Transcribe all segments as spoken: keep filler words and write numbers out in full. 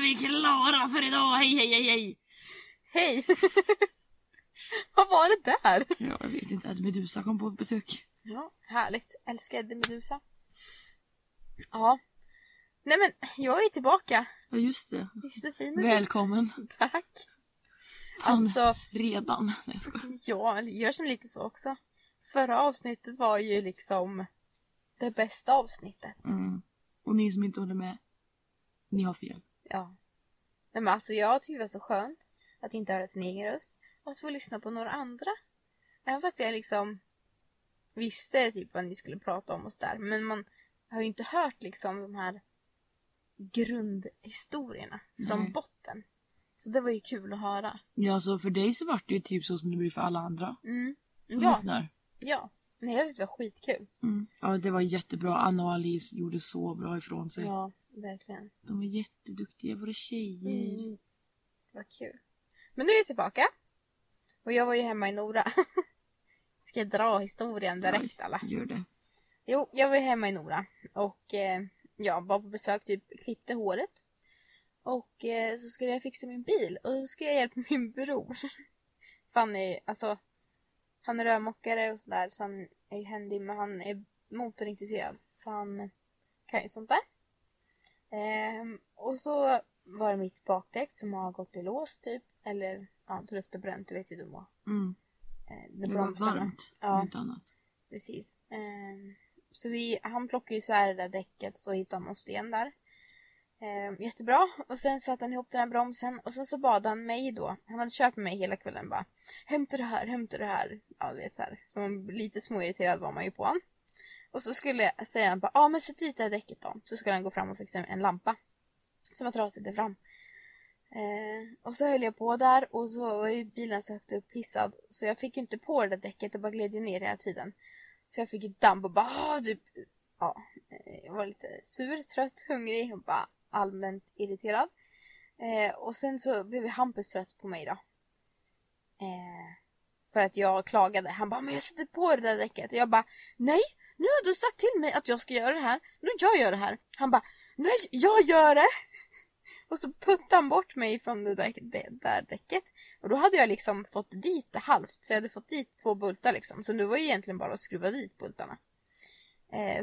är vi klara för idag. Hej, hej, hej, hej. Hej. Vad var det där? Ja, jag vet inte. Ed Medusa kom på besök. Ja, härligt. Älskar Ed Medusa. Ja. Nej, men jag är tillbaka. Ja, just det. Josefin. Välkommen. Tack. Fan, alltså, redan. Nej, jag ska. Ja, jag känner lite så också. Förra avsnittet var ju liksom det bästa avsnittet. Mm. Och ni som inte håller med, ni har fel. Ja. Nej, men alltså jag tycker det var så skönt att inte höra sin egen röst. Och att få lyssna på några andra. Även fast jag liksom visste typ vad ni skulle prata om och så där. Men man har ju inte hört liksom de här grundhistorierna från Nej. botten. Så det var ju kul att höra. Ja, så för dig så var det ju typ så som det blir för alla andra. Mm. Ja. Lyssnar. Ja. Nej, jag tyckte det var skitkul. Mm. Ja, det var jättebra. Anna och Alice gjorde så bra ifrån sig. Ja, verkligen. De var jätteduktiga, våra tjejer. Mm. Vad kul. Men nu är vi tillbaka. Och jag var ju hemma i Nora. Ska jag dra historien direkt, ja, alla? Gör det. Jo, jag var ju hemma i Nora. Och eh, jag var på besök, typ klippte håret. Och eh, så skulle jag fixa min bil. Och så skulle jag hjälpa min bror. Fanny, alltså... Han är rörmokare och sådär, så han är ju händig, men han är motorintresserad. Så han kan ju sånt där. Ehm, och så var det mitt bakdäck som har gått i lås typ. Eller, ja, tog upp det bränt, det vet ju du vad. Mm. Ehm, det, det var varmt, ja, inte annat. Precis. Ehm, så vi, han plockade ju så här det där däcket och så hittade han någon sten där. Ehm, jättebra. Och sen satte han ihop den här bromsen. Och sen så bad han mig då. Han hade köpt mig hela kvällen bara. Hämta det här, hämta det här. Ja, vet så här. Så lite småirriterad var man ju på han. Och så skulle jag säga han bara, ja ah, men sätt dit det här däcket då. Så skulle han gå fram och fixa en lampa. Som var trasigt där fram. Ehm, och så höll jag på där. Och så var bilen så högt upp hissad. Så jag fick inte på det där däcket. Det bara gled ju ner hela tiden. Så jag fick ett damp och bara, ah, typ. Ja, jag var lite sur, trött, hungrig och bara allmänt irriterad. Eh, och sen så blev Hampus trött på mig då. Eh, för att jag klagade. Han bara, men jag sätter på det där däcket. Och jag bara, nej, nu har du sagt till mig att jag ska göra det här. Nu jag gör det här. Han bara, nej, jag gör det. Och så puttade han bort mig från det där, det där däcket. Och då hade jag liksom fått dit halvt. Så jag hade fått dit två bultar liksom. Så nu var det egentligen bara att skruva dit bultarna.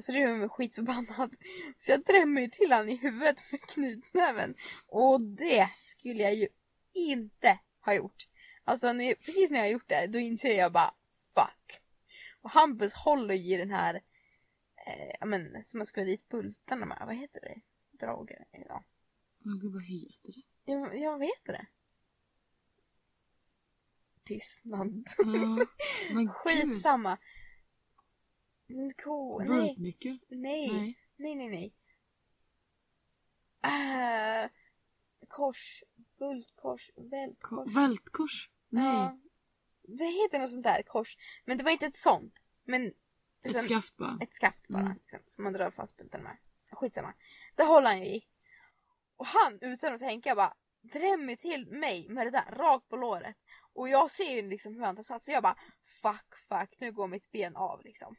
Så det var mig skitförbannad. Så jag drämmer ju till han i huvudet med knutnäven. Och det skulle jag ju inte ha gjort. Alltså när, precis när jag har gjort det, då inser jag bara, fuck. Och Hampus håller ju i den här, eh, men, som man ska ha dit bultarna med. Vad heter det? Drager? Ja. Men gud, vad heter det? Jag, jag vet det. Tystnad. Mm, men skitsamma. Ko, nej. Nej. nej, nej, nej, nej. Uh, kors, bultkors, vältkors. Ko, vältkors? Nej. Uh, det heter något sånt där, kors. Men det var inte ett sånt. Men, ett sen, skaft bara. Ett skaft bara, mm. liksom, som man drar fast bultarna med. Skitsamma. Det håller han ju i. Och han, utan att tänka, bara drämmer till mig med det där, rakt på låret. Och jag ser ju liksom hur han tar sats. Så jag bara, fuck, fuck, nu går mitt ben av liksom.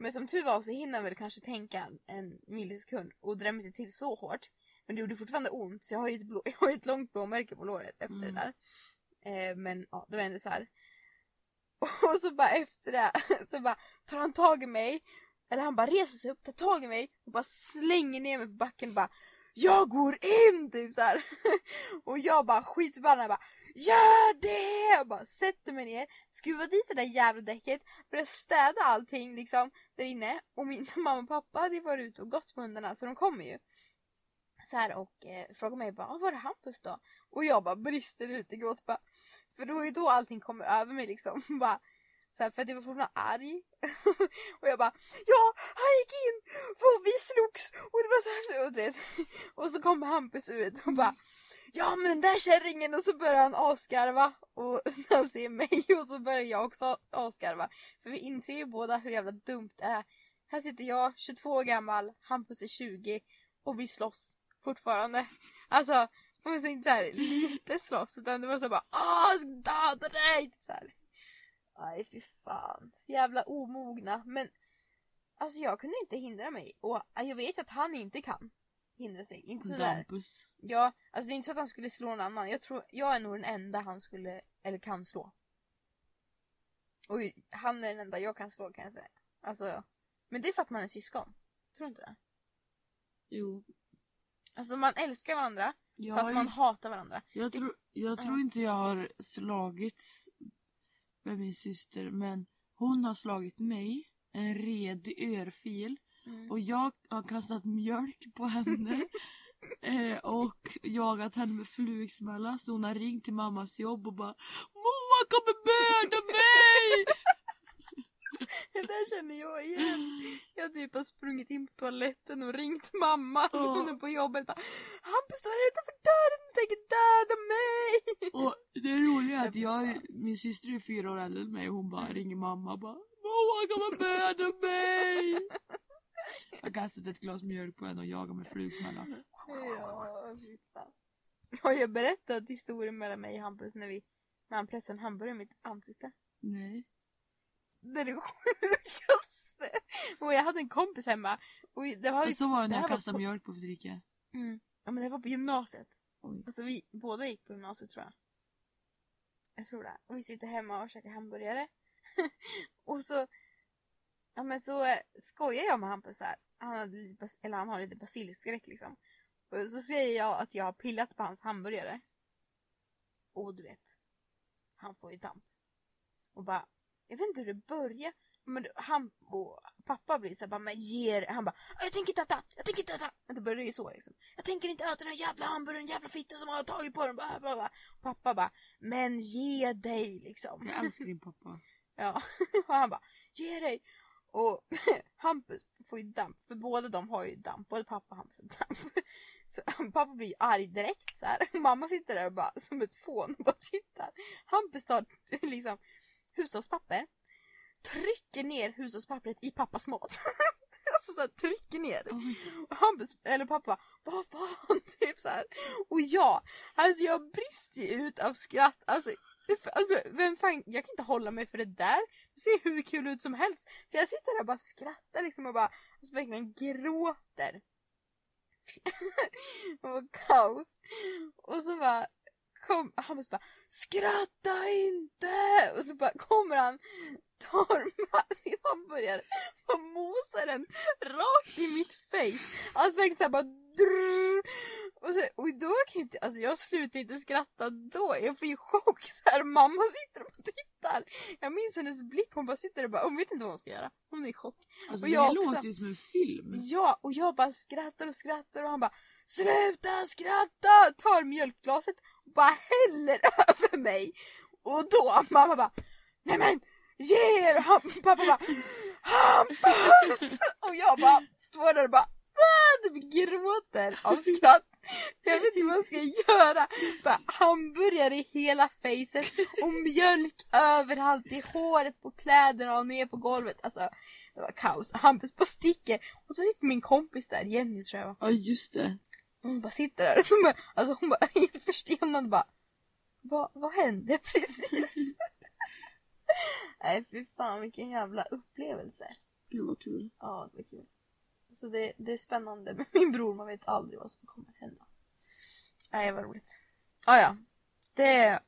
Men som tur var så hinner väl kanske tänka en millisekund och drämmer inte till så hårt. Men det gjorde fortfarande ont, så jag har ju ett, blå, jag har ett långt blåmärke på låret efter mm. det där. Eh, men ja, det var ändå så här. Och så bara efter det så bara tar han tag i mig. Eller han bara reser sig upp, tar tag i mig och bara slänger ner mig på backen och bara, jag går in typ så här. Och jag bara skitförbannad bara, gör det! Jag bara sätter mig ner, skruvar dit det där jävla däcket, börjar städa allting liksom där inne. Och min mamma och pappa hade varit ute och gått på hundarna, så de kommer ju. Så här och eh, frågar mig bara, vad var det Hampus då? Och jag bara brister ut i gråt bara. För då är då allting kommer över mig liksom. Bara så här, för att jag var fortfarande arg. Och jag bara, ja, han gick in! För vi slogs! Och det var så här, och, vet. Och så kom Hampus ut och bara, ja men den där kärringen! Och så började han avskarva. Och han ser mig och så börjar jag också avskarva. För vi inser ju båda hur jävla dumt det är. Här sitter jag, tjugotvå år gammal, Hampus är tjugo. Och vi slåss fortfarande. Alltså, man måste inte så här lite slåss. Utan det var så bara, åh, jag ska döda dig! Så här. Aj, fy fan. Så jävla omogna. Men alltså jag kunde inte hindra mig. Och jag vet att han inte kan. hindra sig. Inte sådär. Ja, alltså det är inte så att han skulle slå någon annan. Jag tror, jag är nog den enda han skulle, eller kan slå. Och han är den enda jag kan slå, kan jag säga. Alltså, men det är för att man är syskon. Tror du inte det? Jo. Alltså man älskar varandra, jag fast man ju... hatar varandra. Jag tror, jag tror inte jag har slagits med min syster, men hon har slagit mig en redig örfil. Mm. Och jag har kastat mjölk på henne eh, och jagat henne med flugsmällar. Så hon har ringt till mammas jobb och bara, Moa kommer mörda mig! Det där känner jag igen. Jag typ har sprungit in på toaletten och ringt mamma. Ja. Hon är på jobbet bara, han består utanför dörren och tänker döda mig. Och det är roligt att jag, min syster är fyra år äldre än mig. Och hon bara ringer mamma och bara, Moa kommer mörda mig! Jag har kastat ett glas mjölk på henne och jagar med flugsmällar. Ja, fan. Har jag berättat historien mellan mig och Hampus när, vi, när han pressade en hamburgare i mitt ansikte? Nej. Det är det sjukaste. Och jag hade en kompis hemma. Och det var ju, så var det när jag kastade på... mjölk på Fredrika. Mm. Ja, men det var på gymnasiet. Oj. Alltså vi båda gick på gymnasiet, tror jag. Jag tror det. Och vi sitter hemma och käkar hamburgare. Och så... Ja, men så skojar jag med Hampus här. Han, hade, eller han har lite basilskräck liksom. Och så säger jag att jag har pillat på hans hamburgare. Och du vet. Han får ju damp. Och bara, jag vet inte hur det börjar. Men han och pappa blir så här, bara, men ger. Han bara, jag tänker inte äta, jag tänker inte äta. Det börjar ju så liksom. Jag tänker inte äta den här jävla hamburgaren, jävla fitta som har tagit på den. Bara, bara, bara. Pappa bara, men ge dig liksom. Jag älskar din pappa. Ja, och han bara, ge dig. Och Hampus får ju damp. För båda de har ju damp. Både pappa och Hampus har damp. Så pappa blir ju arg direkt så här. Mamma sitter där och bara som ett fån och bara tittar. Hampus tar liksom hushållspapper. Trycker ner hushållspappret i pappas mat. Alltså så här, trycker ner. Och Hampus, eller pappa, vad fan? Typ så här. Och jag, alltså jag brister ju ut av skratt. Alltså... Alltså, vem fan, jag kan inte hålla mig för det där. Det ser hur kul ut som helst. Så jag sitter där och bara skrattar liksom och bara, och så verkligen gråter. Det var kaos. Och så bara kom, han måste bara, skratta inte! Och så bara kommer han, tar sin hamburgare och mosar den rakt i mitt face. Alltså verkligen såhär bara, och, så, och då kan jag inte, alltså jag slutar inte skratta då. Jag får ju chock så här. Mamma sitter och tittar. Jag minns hennes blick, hon bara sitter och bara, hon vet inte vad hon ska göra, hon är i chock. Alltså och jag det också, låter ju som en film. Ja, och jag bara skrattar och skrattar. Och han bara, sluta skratta. Tar mjölkglaset och bara häller över mig. Och då mamma bara, nej men ge er. Han, pappa bara, Hampus. Och jag bara står där och bara, du gråter av skratt. Jag vet inte vad jag ska göra. Bara hamburgare i hela facet och mjölk överallt i håret, på kläderna och ner på golvet. Alltså, det var kaos. Hampus bara sticker. Och så sitter min kompis där, Jenny tror jag. Ja, just det. Hon bara sitter där. Så bara, alltså hon bara är förstenad bara, Va, vad hände precis? Nej, fy fan, vilken jävla upplevelse. Det var kul. Ja, det var kul. Så det, det är spännande. Men min bror, man vet aldrig vad som kommer hända. Nej, vad roligt. Ah, ja, det,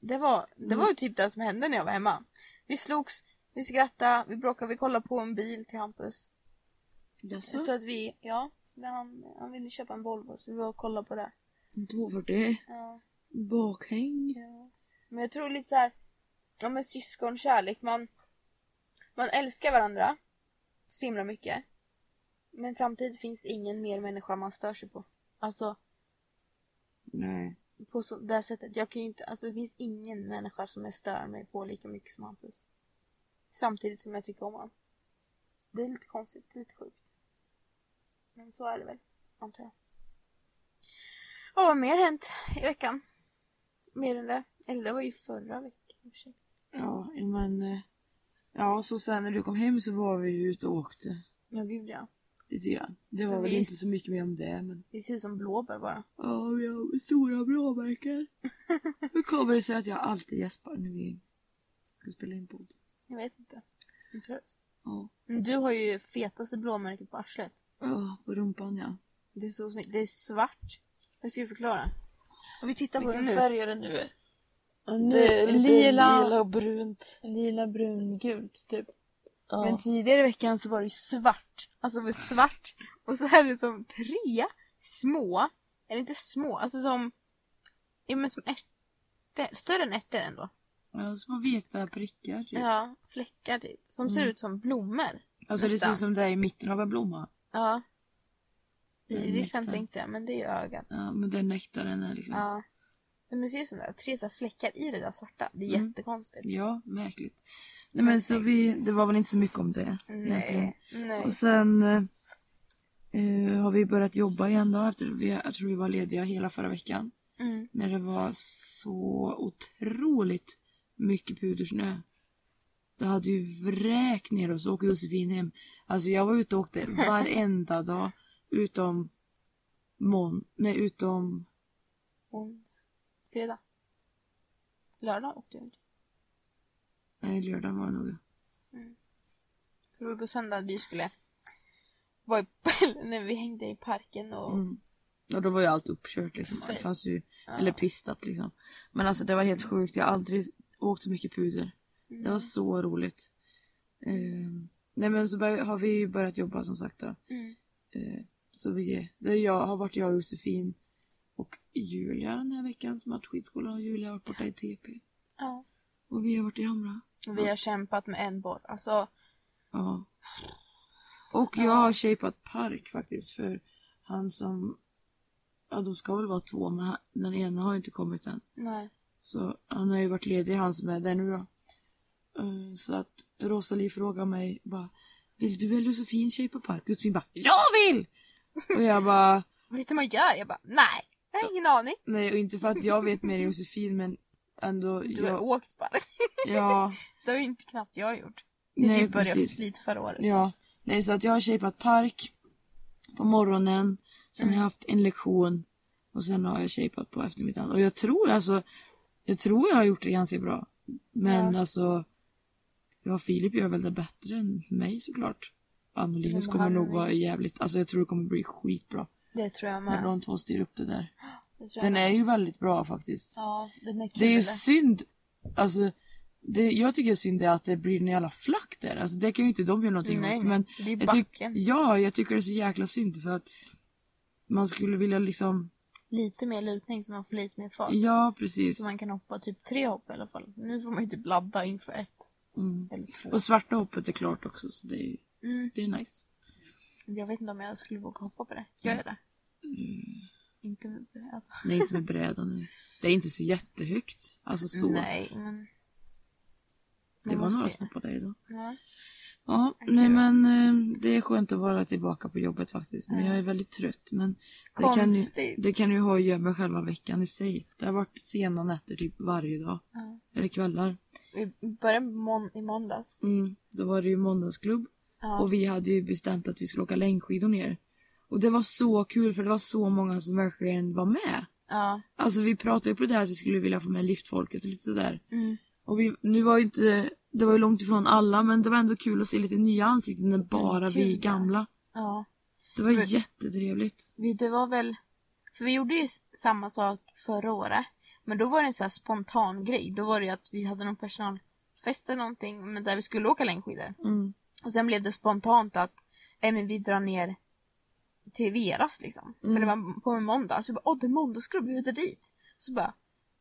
det var det var ju typ det som hände när jag var hemma. Vi slogs, vi skrattade, vi bråkade, vi kollade på en bil till Hampus. Jaså? Så att vi, ja, han, han ville köpa en Volvo så vi var och kollade på det. Då var det ja. Bakhäng. Ja. Men jag tror lite så här, ja men syskonkärlek, man, man älskar varandra så himla mycket. Men samtidigt finns ingen mer människa man stör sig på. Alltså. Nej. På så, det här sättet. Jag kan ju inte, alltså det finns ingen människa som jag stör mig på lika mycket som Hampus. Samtidigt som jag tycker om honom. Det är lite konstigt, lite sjukt. Men så är det väl, antar jag. Ja, vad mer hänt i veckan? Mer än det. Eller det var ju förra veckan i och för sig. Ja, men. Ja, så sen när du kom hem så var vi ute och åkte. Ja, gud ja. Lite grann. Det så var väl inte så mycket mer om det. Men... Vi ser ut som blåbär bara. Ja, vi har stora blåmärken. Hur kommer det sig att jag alltid gäspar när vi ska spela in podd? Jag vet inte. Jag tror det. Ja. Du har ju fetaste blåmärket på arslet. Ja, på rumpan, ja. Det är så snyggt. Det är svart. Jag ska ju förklara. Och vi tittar på den nu. Färg är det nu? Och nu det är lila, lila och brunt. Lila, brun, gult typ. Ja. Men tidigare i veckan så var det svart. Alltså var svart. Och så här är det som tre små. Eller inte små. Alltså som... Ja, men som ärtor. Större än ärtor ändå. Ja, små vita prickar typ. Ja, fläckar typ. Som mm. ser ut som blommor. Alltså nästan. Det ser ut som det är i mitten av en blomma. Ja. Det är sant inte, men det är ju ögat. Ja, men den nektaren är liksom... Ja. Men det ser ju som där, tre så fläckar i det där svarta. Det är mm. jättekonstigt. Ja, märkligt. Nej, men så vi... Det var väl inte så mycket om det. Nej. Nej. Och sen... Uh, har vi börjat jobba igen då? Efter vi, jag tror vi var lediga hela förra veckan. Mm. När det var så otroligt mycket pudersnö. Det hade ju vräkt ner oss. Och Josefin hem. Alltså jag var ute och åkte varenda dag. Utom mån... Nej, utom... Mån... Fredag. Lördag åkte jag inte. Nej, lördag var det nog. Mm. För det var på söndag vi skulle... Var i... när vi hängde i parken och... Mm. Och då var ju allt uppkört liksom. Det fanns ju... Ja. Eller pistat liksom. Men alltså det var helt sjukt. Jag har aldrig åkt så mycket puder. Mm. Det var så roligt. Uh... Nej, men så bör... har vi börjat jobba som sagt då. Mm. Så vi, det jag, har varit jag och Josefin och Julia den här veckan som har varit skidskolan, och Julia har varit borta i T P. Ja. Och vi har varit i Hamra. Och vi har ja. kämpat med en boll. Alltså... Ja. Och jag ja. har shapat park faktiskt för han som... Ja, de ska väl vara två, men den ena har inte kommit än. Nej. Så han har ju varit ledig, han som är där nu då. Så att Rosalie frågar mig bara... Vill du väl Josefin shapea park? Josefin bara, jag vill! Och jag bara... Vet du vad jag gör? Jag bara, nej. Jag har ingen aning. Nej, och inte för att jag vet mer än Josefin, men ändå... Du har jag... åkt park. Ja. Det har ju inte knappt jag gjort. Nej, du började slita förra året. Ja. Nej, så att jag har shapeat park på morgonen. Sen mm. har jag haft en lektion. Och sen har jag shapeat på eftermiddagen. Och jag tror alltså... Jag tror jag har gjort det ganska bra. Men ja. alltså... Ja, Filip gör väl det bättre än mig såklart. Annolines kommer han... nog vara jävligt... Alltså jag tror det kommer bli skitbra. Det tror jag med. När de två styr upp det där. Det den är ju väldigt bra faktiskt. Ja, den är kul. Det är ju synd... Alltså, det, jag tycker synd är att det blir en jävla flack där. Alltså det kan ju inte de göra någonting nej, åt. Men det är backen. Jag tyck, ja, jag tycker det är så jäkla synd för att man skulle vilja liksom... Lite mer lutning så man får lite mer fart. Ja, precis. Så man kan hoppa typ tre hopp i alla fall. Nu får man ju typ ladda inför ett. Mm. Och svarta hoppet är klart också. Så det är, mm. det är nice. Jag vet inte om jag skulle våga hoppa på det. Gör jag det? Mm. Inte med brädan. Nej, inte med brädan. Det är inte så jättehögt. Alltså så. Nej, men... Det var några som hoppade där idag. Ja, ja nej men det är skönt att vara tillbaka på jobbet faktiskt. Men jag är väldigt trött. Men det kan ju, det kan ju ha att göra med själva veckan i sig. Det har varit sena nätter typ varje dag. Ja. Eller kvällar. Vi började må- i måndags. Mm, då var det ju måndagsklubb. Ja. Och vi hade ju bestämt att vi skulle åka längdskidor ner. Och det var så kul för det var så många som verkligen var med. Ja. Alltså vi pratade ju på det där att vi skulle vilja få med liftfolket och lite sådär. Mm. Och vi, nu var ju inte, det var ju långt ifrån alla, men det var ändå kul att se lite nya ansikten än bara vi gamla. Ja. Det var men, jättetrevligt. Vi, det var väl, för vi gjorde ju samma sak förra året, men då var det en så här spontan grej. Då var det ju att vi hade någon personalfest eller någonting, men där vi skulle åka längdskidor. Mm. Och sen blev det spontant att äh, men vi drar ner till Veras liksom. Mm. För det var på en måndag, så jag bara, åh det är måndag, ska vi vidare dit? Så bara...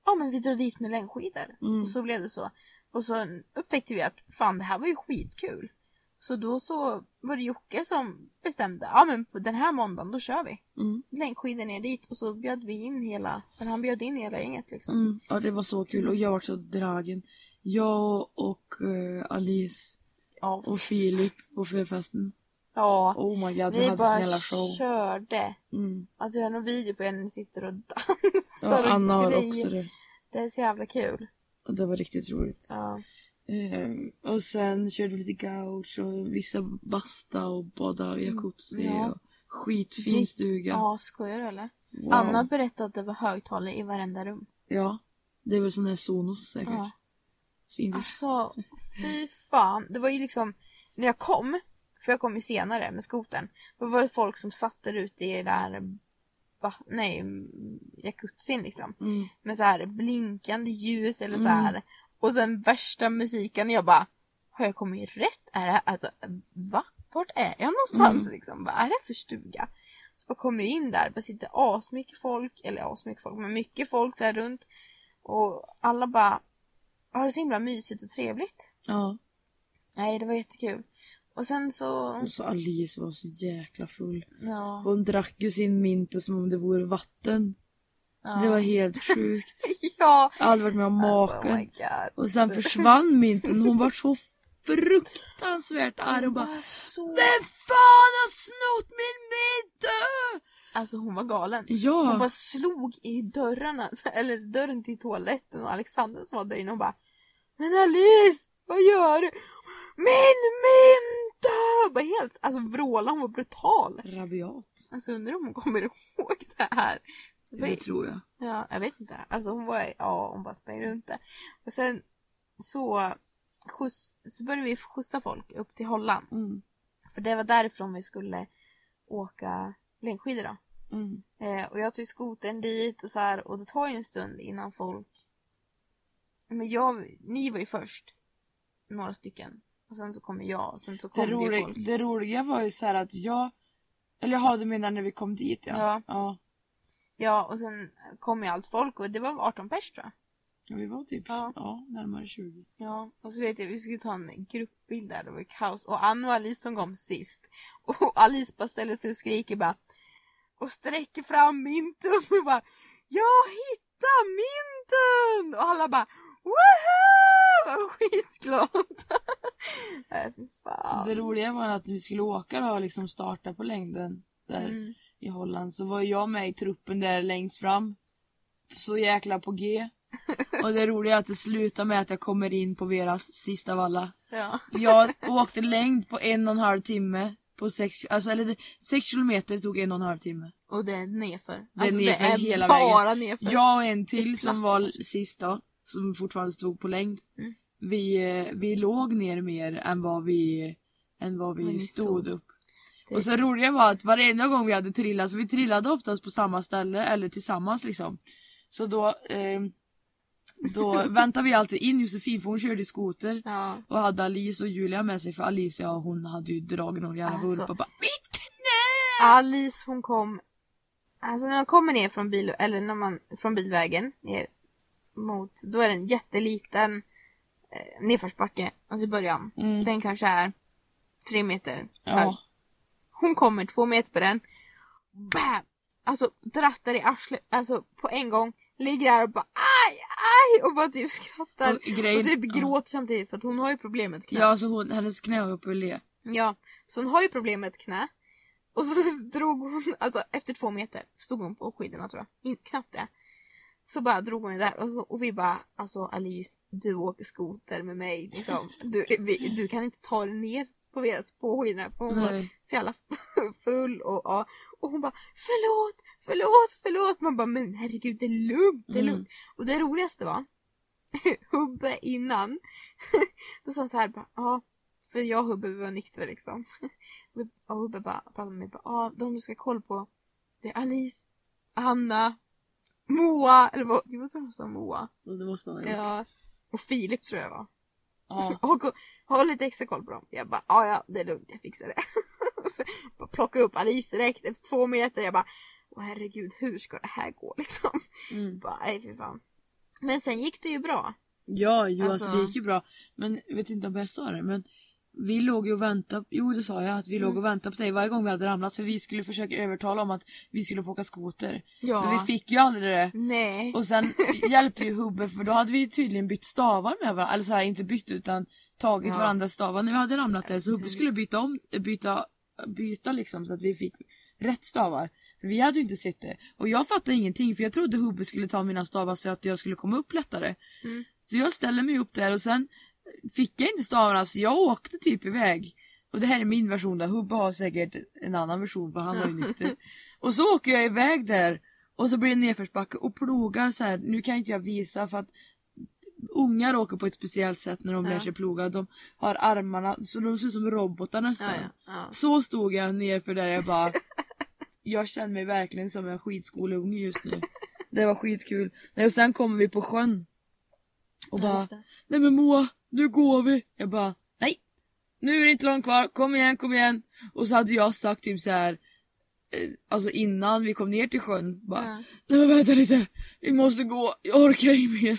Ja, men vi drog dit med längdskidor. Mm. Och så blev det så. Och så upptäckte vi att fan, det här var ju skitkul. Så då så var det Jocke som bestämde. Ja, men på den här måndagen, då kör vi. Mm. Längdskidor ner dit. Och så bjöd vi in hela... Men han bjöd in hela inget liksom. Mm. Ja, det var så kul. Och jag var så dragen. Jag och uh, Alice ja. och Filip på förfesten. Ja. Oh my god, vi hade bara körde. Mm. Att vi har någon video på en sitter och dansar. Ja, Anna har också det. Det är så jävla kul. Och det var riktigt roligt. Ja. Um, och sen körde vi lite gauch och vissa basta och bada i jacuzzi. Ja. Och skitfin vi... stuga. Ja, skojar du eller? Wow. Anna berättade att det var högtalare i varenda rum. Ja, det är väl sån här Sonos säkert. Ja. Alltså, fy fan. Det var ju liksom, när jag kom... För jag kom ju senare med skotern. Det var folk som satt där ute i det där ba- nej, jacuzzin liksom. Mm. Med så här blinkande ljus eller så här. Mm. Och sen värsta musiken. Jag bara, har jag kommit rätt? Är det, alltså, va? Vart är jag någonstans? Mm. Liksom? Vad är det för stuga? Så jag kom in där. Bara sitter asmycket folk. Eller asmycket folk. Men mycket folk så här runt. Och alla bara, har det så himla mysigt och trevligt. Ja. Nej, det var jättekul. Och sen så... Och så Alice var så jäkla full. Ja. Hon drack ju sin mint som om det vore vatten. Ja. Det var helt sjukt. Ja. Jag hade varit med om maken. Alltså, oh och sen försvann minten. Hon var så fruktansvärt arg och bara... Så... Vem fan har snott min mint? Alltså hon var galen. Ja. Hon bara slog i dörrarna. Eller dörren till toaletten. Och Alexander som var där inne och bara... Men Alice... Vad gör du? Min mynta! Bara helt, alltså vråla, hon var brutal. Rabiat. Alltså undrar om hon kommer ihåg det här. Det vet, tror jag. Ja, jag vet inte. Alltså hon var, ja hon bara sprang runt där. Och sen så, skjuts, så började vi skjutsa folk upp till Holland. Mm. För det var därifrån vi skulle åka längdskidor då. Mm. Eh, och jag tog skoten dit och så här. Och det tar ju en stund innan folk... Men jag, ni var ju först. Några stycken. Och sen så kommer jag. Och sen så kom det, det roliga, folk. Det roliga var ju så här att jag... Eller jaha, du menar när vi kom dit, ja. Ja, ja. Ja och sen kom ju allt folk. Och det var arton pers, tror jag. Ja, vi var typ ja. Ja, närmare tjugo. Ja, och så vet jag, vi skulle ta en gruppbild där. Det var kaos. Och Anna och Alice som kom sist. Och Alice bara ställer sig och skriker bara... Och sträcker fram mynten. Och bara... Jag hittar mynten! Och alla bara... Woho! Vad skitglad! Nej, fan. Det roliga var att när vi skulle åka då, liksom starta på längden där mm. i Holland, så var jag med i truppen där längst fram. Så jäkla på G. Och det roliga är att det slutar med att jag kommer in på Veras sista av alla. Ja. Jag åkte längd på en och en halv timme. På sex, alltså, eller sex kilometer tog en och en halv timme. Och det är nedför. Det är alltså, nedför det är hela bara vägen. Nedför. Jag och en till som var sista. Som fortfarande stod på längd. Mm. Vi, vi låg ner mer än vad vi, än vad vi stod tog. Upp. Det... Och så roliga var att varenda gång vi hade trillat. För vi trillade oftast på samma ställe. Eller tillsammans liksom. Så då, eh, då väntade vi alltid in Josefin. För hon körde skoter. Ja. Och hade Alice och Julia med sig. För Alice, ja, hon hade ju dragit någon jävla alltså... vurpa. Bara, mitt knä! Alice, hon kom. Alltså när man kommer ner från, bil, eller när man, från bilvägen. Ner. Mot, då är den jätteliten eh, nedförsbacke. Alltså i början. Mm. Den kanske är tre meter. Ja. Hon kommer två meter på den. Bam! Alltså drattar i arslet. Alltså på en gång. Ligger där och bara aj, aj! Och bara typ skrattar. Och, grejen, och typ gråter ja. Samtidigt. För att hon har ju problem med ett knä. Ja, alltså hon, hennes knä var uppe och le. Ja, så hon har ju problem med ett knä. Och så drog hon, alltså efter två meter stod hon på skidorna tror jag. In, knappt det. Så bara drog hon där och, så, och vi bara, alltså Alice, du åker skoter med mig liksom. Du, vi, du kan inte ta dig ner på Veras på skidorna. För hon var så jävla full och, och, och hon bara, förlåt, förlåt, förlåt. Man bara, men herregud, det är lugnt, det är lugnt. Mm. Och det roligaste var, Hubbe innan, då sa han så här bara, ja. För jag och Hubbe var nyktra liksom. Och Hubbe bara pratade med mig, ja, de du ska kolla på, det är Alice, Anna, Moa, eller vad, jag vet inte om hon sa Moa. Det måste hon ha gjort. Ja. Och Filip tror jag var. Ja. Ha lite extra koll på dem. Jag bara, ja ja, det är lugnt, jag fixar det. Och så bara plocka upp Alice direkt efter två meter. Jag bara, åh herregud, hur ska det här gå liksom? Mm. Bara, nej för fan. Men sen gick det ju bra. Ja, jo, alltså... alltså det gick ju bra. Men jag vet inte om jag sa det, men vi låg ju och väntade, jo det sa jag, att vi mm. låg och väntade på dig varje gång vi hade ramlat. För vi skulle försöka övertala om att vi skulle få åka skoter. Ja. Men vi fick ju aldrig det. Nej. Och sen hjälpte ju Hubbe, för då hade vi tydligen bytt stavar med varandra. Eller så här, inte bytt utan tagit ja. Varandras stavar när vi hade ramlat där. Så Hubbe skulle byta om, byta, byta liksom så att vi fick rätt stavar. För vi hade ju inte sett det. Och jag fattade ingenting, för jag trodde Hubbe skulle ta mina stavar så att jag skulle komma upp lättare. Mm. Så jag ställde mig upp där och sen... fick jag inte stavarna så jag åkte typ iväg. Och det här är min version där. Hubbe har säkert en annan version för han var ju nykter. Och så åker jag iväg där. Och så blir det nedförsbacke och plogar så här. Nu kan inte jag visa för att ungar åker på ett speciellt sätt när de ja. lär sig ploga. De har armarna, så de ser ut som robotar nästan. Ja, ja, ja. Så stod jag ner för där jag bara... jag känner mig verkligen som en skidskoleunge just nu. Det var skitkul. Och sen kommer vi på sjön. Och bara, ja, nej men Moa, nu går vi. Jag bara, nej. Nu är det inte långt kvar, kom igen, kom igen. Och så hade jag sagt typ så här. Alltså innan vi kom ner till sjön bara, ja. nej men vänta lite, vi måste gå, jag orkar inte mer.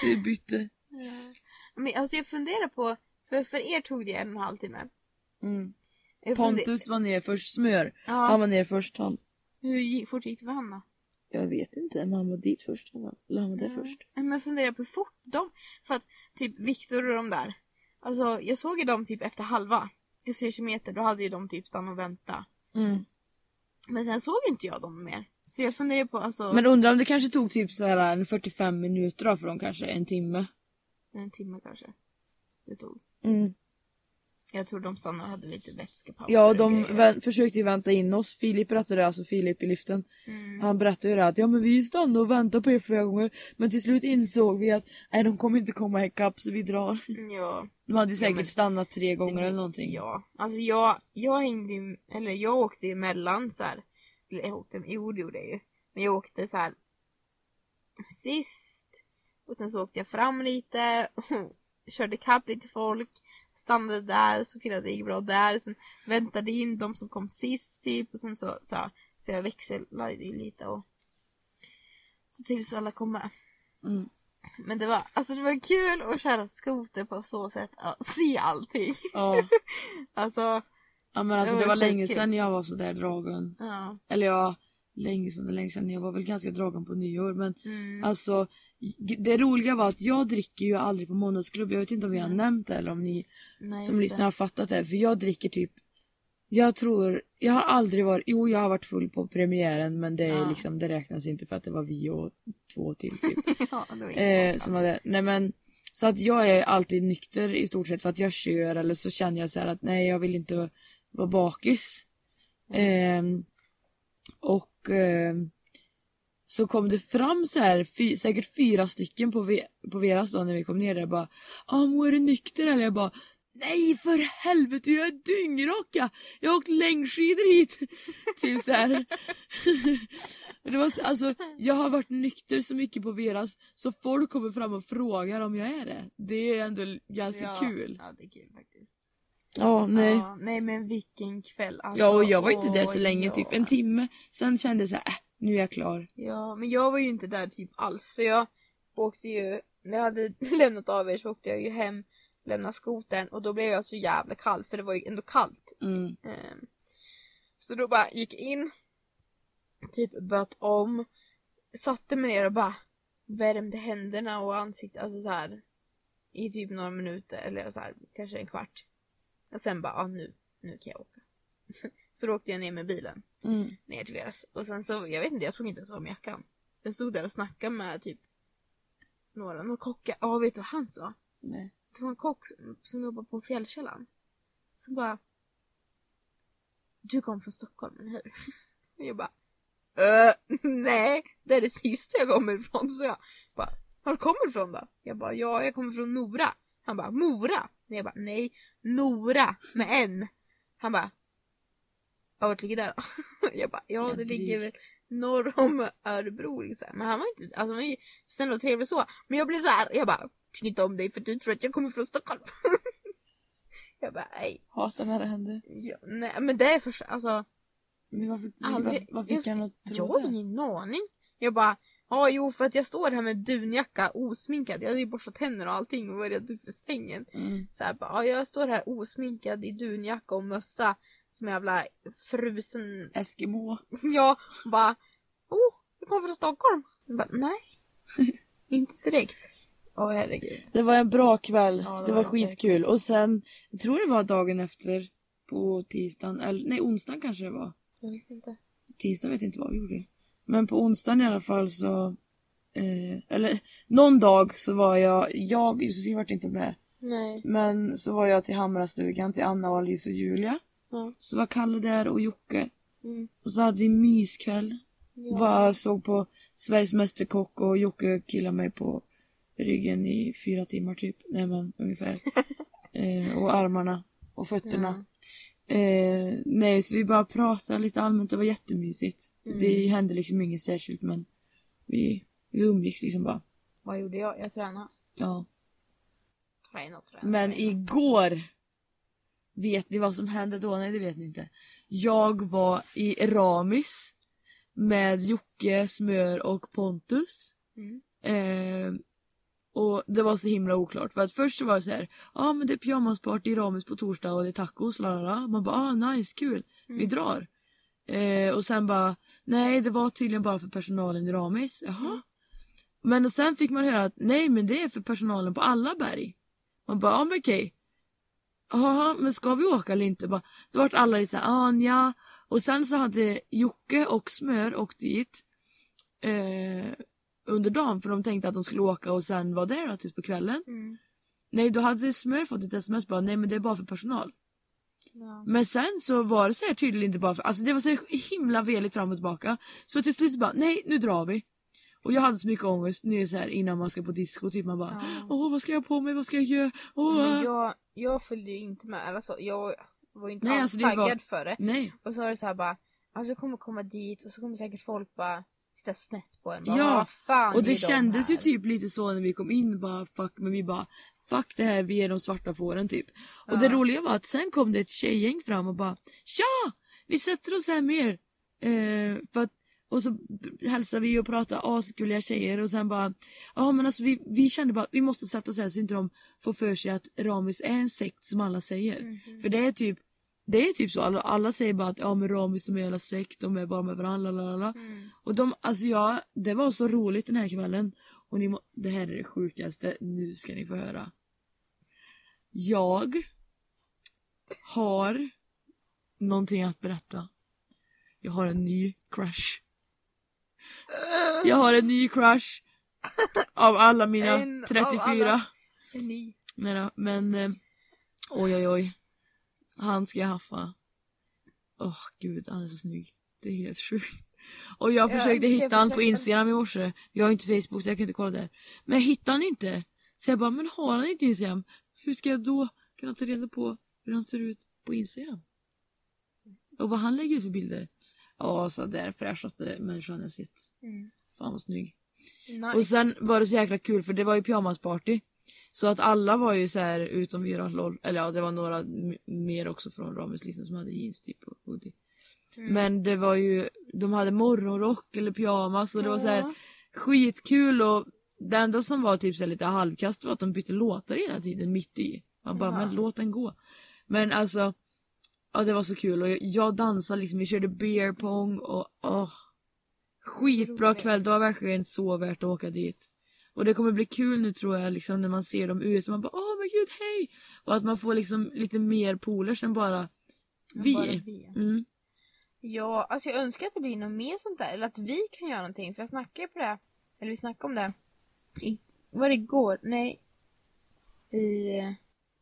Så vi bytte. Ja. Men alltså jag funderar på, för, för er tog det en och en halv timme. Mm. Pontus funder... var ner först, smör. Ja. Han var ner först han. Hur fort gick det för Hanna? Jag vet inte, men han var dit först. Eller han var där ja. först. Men jag funderar på hur fort de, för att typ Victor och de där, alltså jag såg ju dem typ efter halva kilometer, då hade ju de typ stannat och vänta. Mm. Men sen såg inte jag dem mer. Så jag funderar på alltså... Men undrar om det kanske tog typ så här en fyrtiofem minuter då, för dem kanske en timme. En timme kanske. Det tog. Mm. Jag tror de stannade och hade lite vätskepauser. Ja, de vä- försökte ju vänta in oss. Filip berättade det, alltså Filip i Lyften. Mm. Han berättade ju det att ja men vi stannade och väntade på er flera gånger. Men till slut insåg vi att nej, de kommer inte komma ikapp så vi drar. Ja. De hade ju säkert ja, men... stannat tre gånger det, eller någonting. Ja, alltså jag, jag hängde, eller jag åkte emellan så här. Eller jag åkte, jo det gjorde jag ju. Men jag åkte så här sist. Och sen så åkte jag fram lite. Körde kapp lite folk. Stannade där, så till att det gick bra där. Sen väntade in de som kom sist typ. Och sen så, så, så jag växlade lite och så tills alla kom med. Mm. Men det var, alltså det var kul att köra skoter på så sätt. Att se allting. Ja. alltså, ja men alltså det var, det var länge sedan jag var så där dragen. Ja. Eller jag, länge sedan, länge sedan. Jag var väl ganska dragen på nyår. Men mm. alltså... det roliga var att jag dricker ju aldrig på måndagsklubb. Jag vet inte om vi har mm. nämnt det eller om ni Nej, som lyssnar har fattat det. För jag dricker typ, jag tror, jag har aldrig varit, jo jag har varit full på premiären. Men det, är ja. liksom, det räknas inte för att det var vi och två till typ. ja, det var eh, sant, som alltså. hade, nej men så att jag är alltid nykter i stort sett för att jag kör. Eller så känner jag så här att nej jag vill inte vara bakis. Mm. Eh, och... Eh, så kom det fram så här fy, säkert fyra stycken på, ve, på Veras då när vi kom ner där. Jag bara, ah, må är du nykter? Eller jag bara, nej för helvete jag är dyngrocka. Jag har åkt längdskidor hit. typ så här. det var, alltså, jag har varit nykter så mycket på Veras. Så folk kommer fram och frågar om jag är det. Det är ändå ganska ja, kul. Ja det är kul faktiskt. Ja, oh, nej. Oh, nej men vilken kväll. Alltså, ja och jag var inte oh, där så länge, ja. typ en timme. Sen kände jag så här, äh, nu är jag klar. Ja, men jag var ju inte där typ alls. För jag åkte ju, när jag hade lämnat av er så åkte jag ju hem, lämna skotern. Och då blev jag så jävla kall, för det var ju ändå kallt. Mm. Um, så då bara gick in, typ böt om, satte mig ner och bara värmde händerna och ansiktet. Alltså så här, i typ några minuter, eller så här, kanske en kvart. Och sen bara, ah, nu, nu kan jag åka. Så då åkte jag ner med bilen. Mm. Ner till Veras. Och sen så, jag vet inte, jag tog inte ens av mig jackan. Jag stod där och snackade med typ några, några kockar. Ja, ah, vet du vad han sa? Nej. Det var en kock som jobbade på fjällkällan. Så bara, du kom från Stockholm, eller hur? Och jag bara, äh, nej, det är det sista jag kommer ifrån. Så jag bara, var kommer du ifrån då? Jag bara, ja, jag kommer från Nora. Han bara, Mora? Nej, jag bara, nej, Nora med en. Han bara, ja, vart ligger det där då? Jag bara, ja det ligger väl norr om Örebro liksom. Men han var inte, alltså han var ju snäll och trevlig så. Men jag blev så här, jag bara, tycker inte om dig för du tror att jag kommer från Stockholm. Jag bara, nej. Hatar när det händer. Ja, nej, men det är först, alltså. Men varför, aldrig, varför fick jag, jag något tro? Jag har ingen aning. Jag bara, ja jo för att jag står här med dunjacka osminkad. Jag hade ju borstat händer och allting och var redo för sängen. Mm. Så här bara, ja jag står här osminkad i dunjacka och mössa. Som jävla frusen Eskimo. Ja, bara, oh, du kommer från Stockholm. Jag bara, nej, inte direkt. Åh, oh, herregud. Det var en bra kväll, ja, det, det var, var skitkul. Och sen, jag tror det var dagen efter på tisdagen, eller nej, onsdagen kanske det var. Jag vet inte. Tisdagen vet jag inte vad vi gjorde. Men på onsdagen i alla fall så, eh, eller någon dag så var jag, jag och Josefin var inte med. Nej. Men så var jag till Hamrastugan, till Anna, och Alice och Julia. Ja. Så var Kalle där och Jocke. Mm. Och så hade vi myskväll. Ja. Bara såg på Sveriges mästerkock och Jocke killade mig på ryggen i fyra timmar typ. Nej men ungefär. eh, och armarna och fötterna. Ja. Eh, nej, så vi bara pratade lite allmänt. Det var jättemysigt. Mm. Det hände liksom inget särskilt, men vi, vi umgicks liksom bara. Vad gjorde jag? Jag tränade. Ja. Träna, träna, men träna. Igår, vet ni vad som hände då? Nej, det vet ni inte. Jag var i Ramis med Jocke, Smör och Pontus. Mm. Eh, och det var så himla oklart. För att först så var det så här, ja ah, men det är pyjamasparty i Ramis på torsdag och det är tacos, lalala. Man bara, ah nice, kul, mm. vi drar. Eh, och sen bara, nej det var tydligen bara för personalen i Ramis. Jaha. Mm. Men och sen fick man höra att, nej men det är för personalen på Allaberg. Man bara, ja ah, men okej. Jaha, men ska vi åka eller inte? Bara, då vart alla lite så här, Anja. Och sen så hade Jocke och Smör åkt dit eh, under dagen. För de tänkte att de skulle åka och sen var där då, tills på kvällen. Mm. Nej, då hade Smör fått ett sms bara, nej men det är bara för personal. Ja. Men sen så var det så här tydligen inte bara för... Alltså det var så himla veligt fram och tillbaka. Så till slut så bara, nej nu drar vi. Och jag hade så mycket ångest nu så här innan man ska på disco. Typ man bara, ja. Åh vad ska jag på mig, vad ska jag göra? Åh. Jag, jag följde ju inte med, alltså jag... var ju inte nej, alls alltså, taggad det var... för det. Nej. Och så var det så här bara, alltså jag kommer komma dit och så kommer säkert folk bara titta snett på en. Bara, ja, fan och det kändes de ju typ lite så när vi kom in, bara fuck, men vi bara fuck det här, vi är de svarta fåren typ. Ja. Och det roliga var att sen kom det ett tjejgäng fram och bara, tja, vi sätter oss här med er. Eh, för att, och så hälsar vi och pratar asgulliga tjejer och sen bara, ja men alltså vi, vi kände bara, vi måste sätta oss här så inte de får för sig att Ramis är en sekt som alla säger. Mm-hmm. För det är typ Det är typ så, alla, alla säger bara att ja men Ramis, de är hela sekt, de är bara med varandra, lalala. Mm. Och de, alltså ja, det var så roligt den här kvällen. Och ni må, det här är det sjukaste, nu ska ni få höra. Jag har någonting att berätta. Jag har en ny crush. Jag har en ny crush. Av alla mina en, trettiofyra. Alla. En ny. Nej då, men, eh, oj oj oj. Han ska jag haffa. Åh oh, gud, han är så snygg. Det är helt sjukt. Och jag, jag försökte hitta han på Instagram i morse. Jag har inte Facebook så jag kan inte kolla där. Men jag hittar han inte. Så jag bara, men har han inte Instagram? Hur ska jag då kunna ta reda på hur han ser ut på Instagram? Och vad han lägger för bilder. Ja, så där fräschaste människan jag sett. Mm. Fan vad snygg. Nice. Och sen var det så jäkla kul för det var ju pyjamasparty. Så att alla var ju så här utom Veras lol. Eller ja, det var några m- mer också från Ramis liksom som hade jeans typ och hoodie. Mm. Men det var ju, de hade morgonrock eller pyjamas och det var så här skitkul. Och det enda som var typ så här lite halvkast var att de bytte låtar hela tiden mitt i. Man bara, ja. Men låt den gå. Men alltså, ja det var så kul. Och jag, jag dansade liksom, vi körde beer pong och åh, skitbra kväll. Det var verkligen så värt att åka dit. Och det kommer bli kul nu tror jag liksom när man ser dem ut och man bara åh men gud hej. Och att man får liksom lite mer polers än bara vi. Bara vi. Mm. Ja, alltså jag önskar att det blir något mer sånt där eller att vi kan göra någonting för jag snackade på det eller vi snackade om det. I, var det igår? Nej. I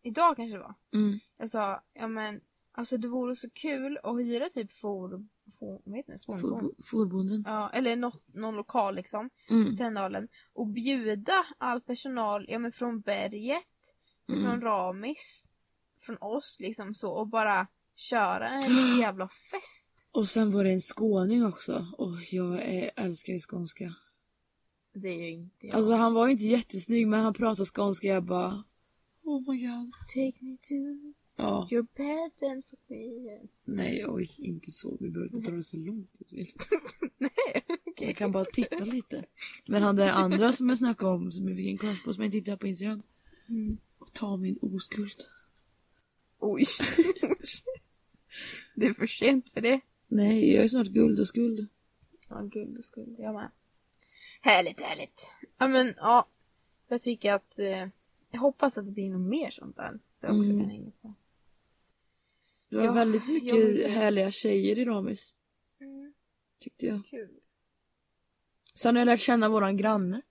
idag kanske det var. Mm. Jag sa ja men alltså det vore så kul att hyra typ for For, vet inte, for, förbunden. Ja, eller något, någon lokal liksom mm. Tändalen och bjuda all personal ja, men från berget mm. från Ramis från oss liksom så och bara köra en jävla fest. Och sen var det en skåning också och jag är, älskar ju skånska. Det är ju inte jag. Alltså han var inte jättesnygg men han pratade skånska jag bara oh my god take me to ja. Your bed and for me. Nej, oj, inte så. Vi behöver inte dra det så långt. Nej, okej. Okay. Jag kan bara titta lite. Men han där andra som jag snackade om, som jag fick en crush på, som jag inte tittade på Instagram. Mm. Och ta min oskuld. Oj. Det är för sent för det. Nej, jag är snart guld och skuld. Ja, guld och skuld. Jag med. Härligt, härligt. Ja, men ja. Jag tycker att... Eh... Jag hoppas att det blir något mer sånt där. Så jag också mm. kan hänga på. Det var ja, väldigt mycket jag... härliga tjejer i Ramis. Mm. Tyckte jag. Kul. Sen har jag lärt känna våran granne.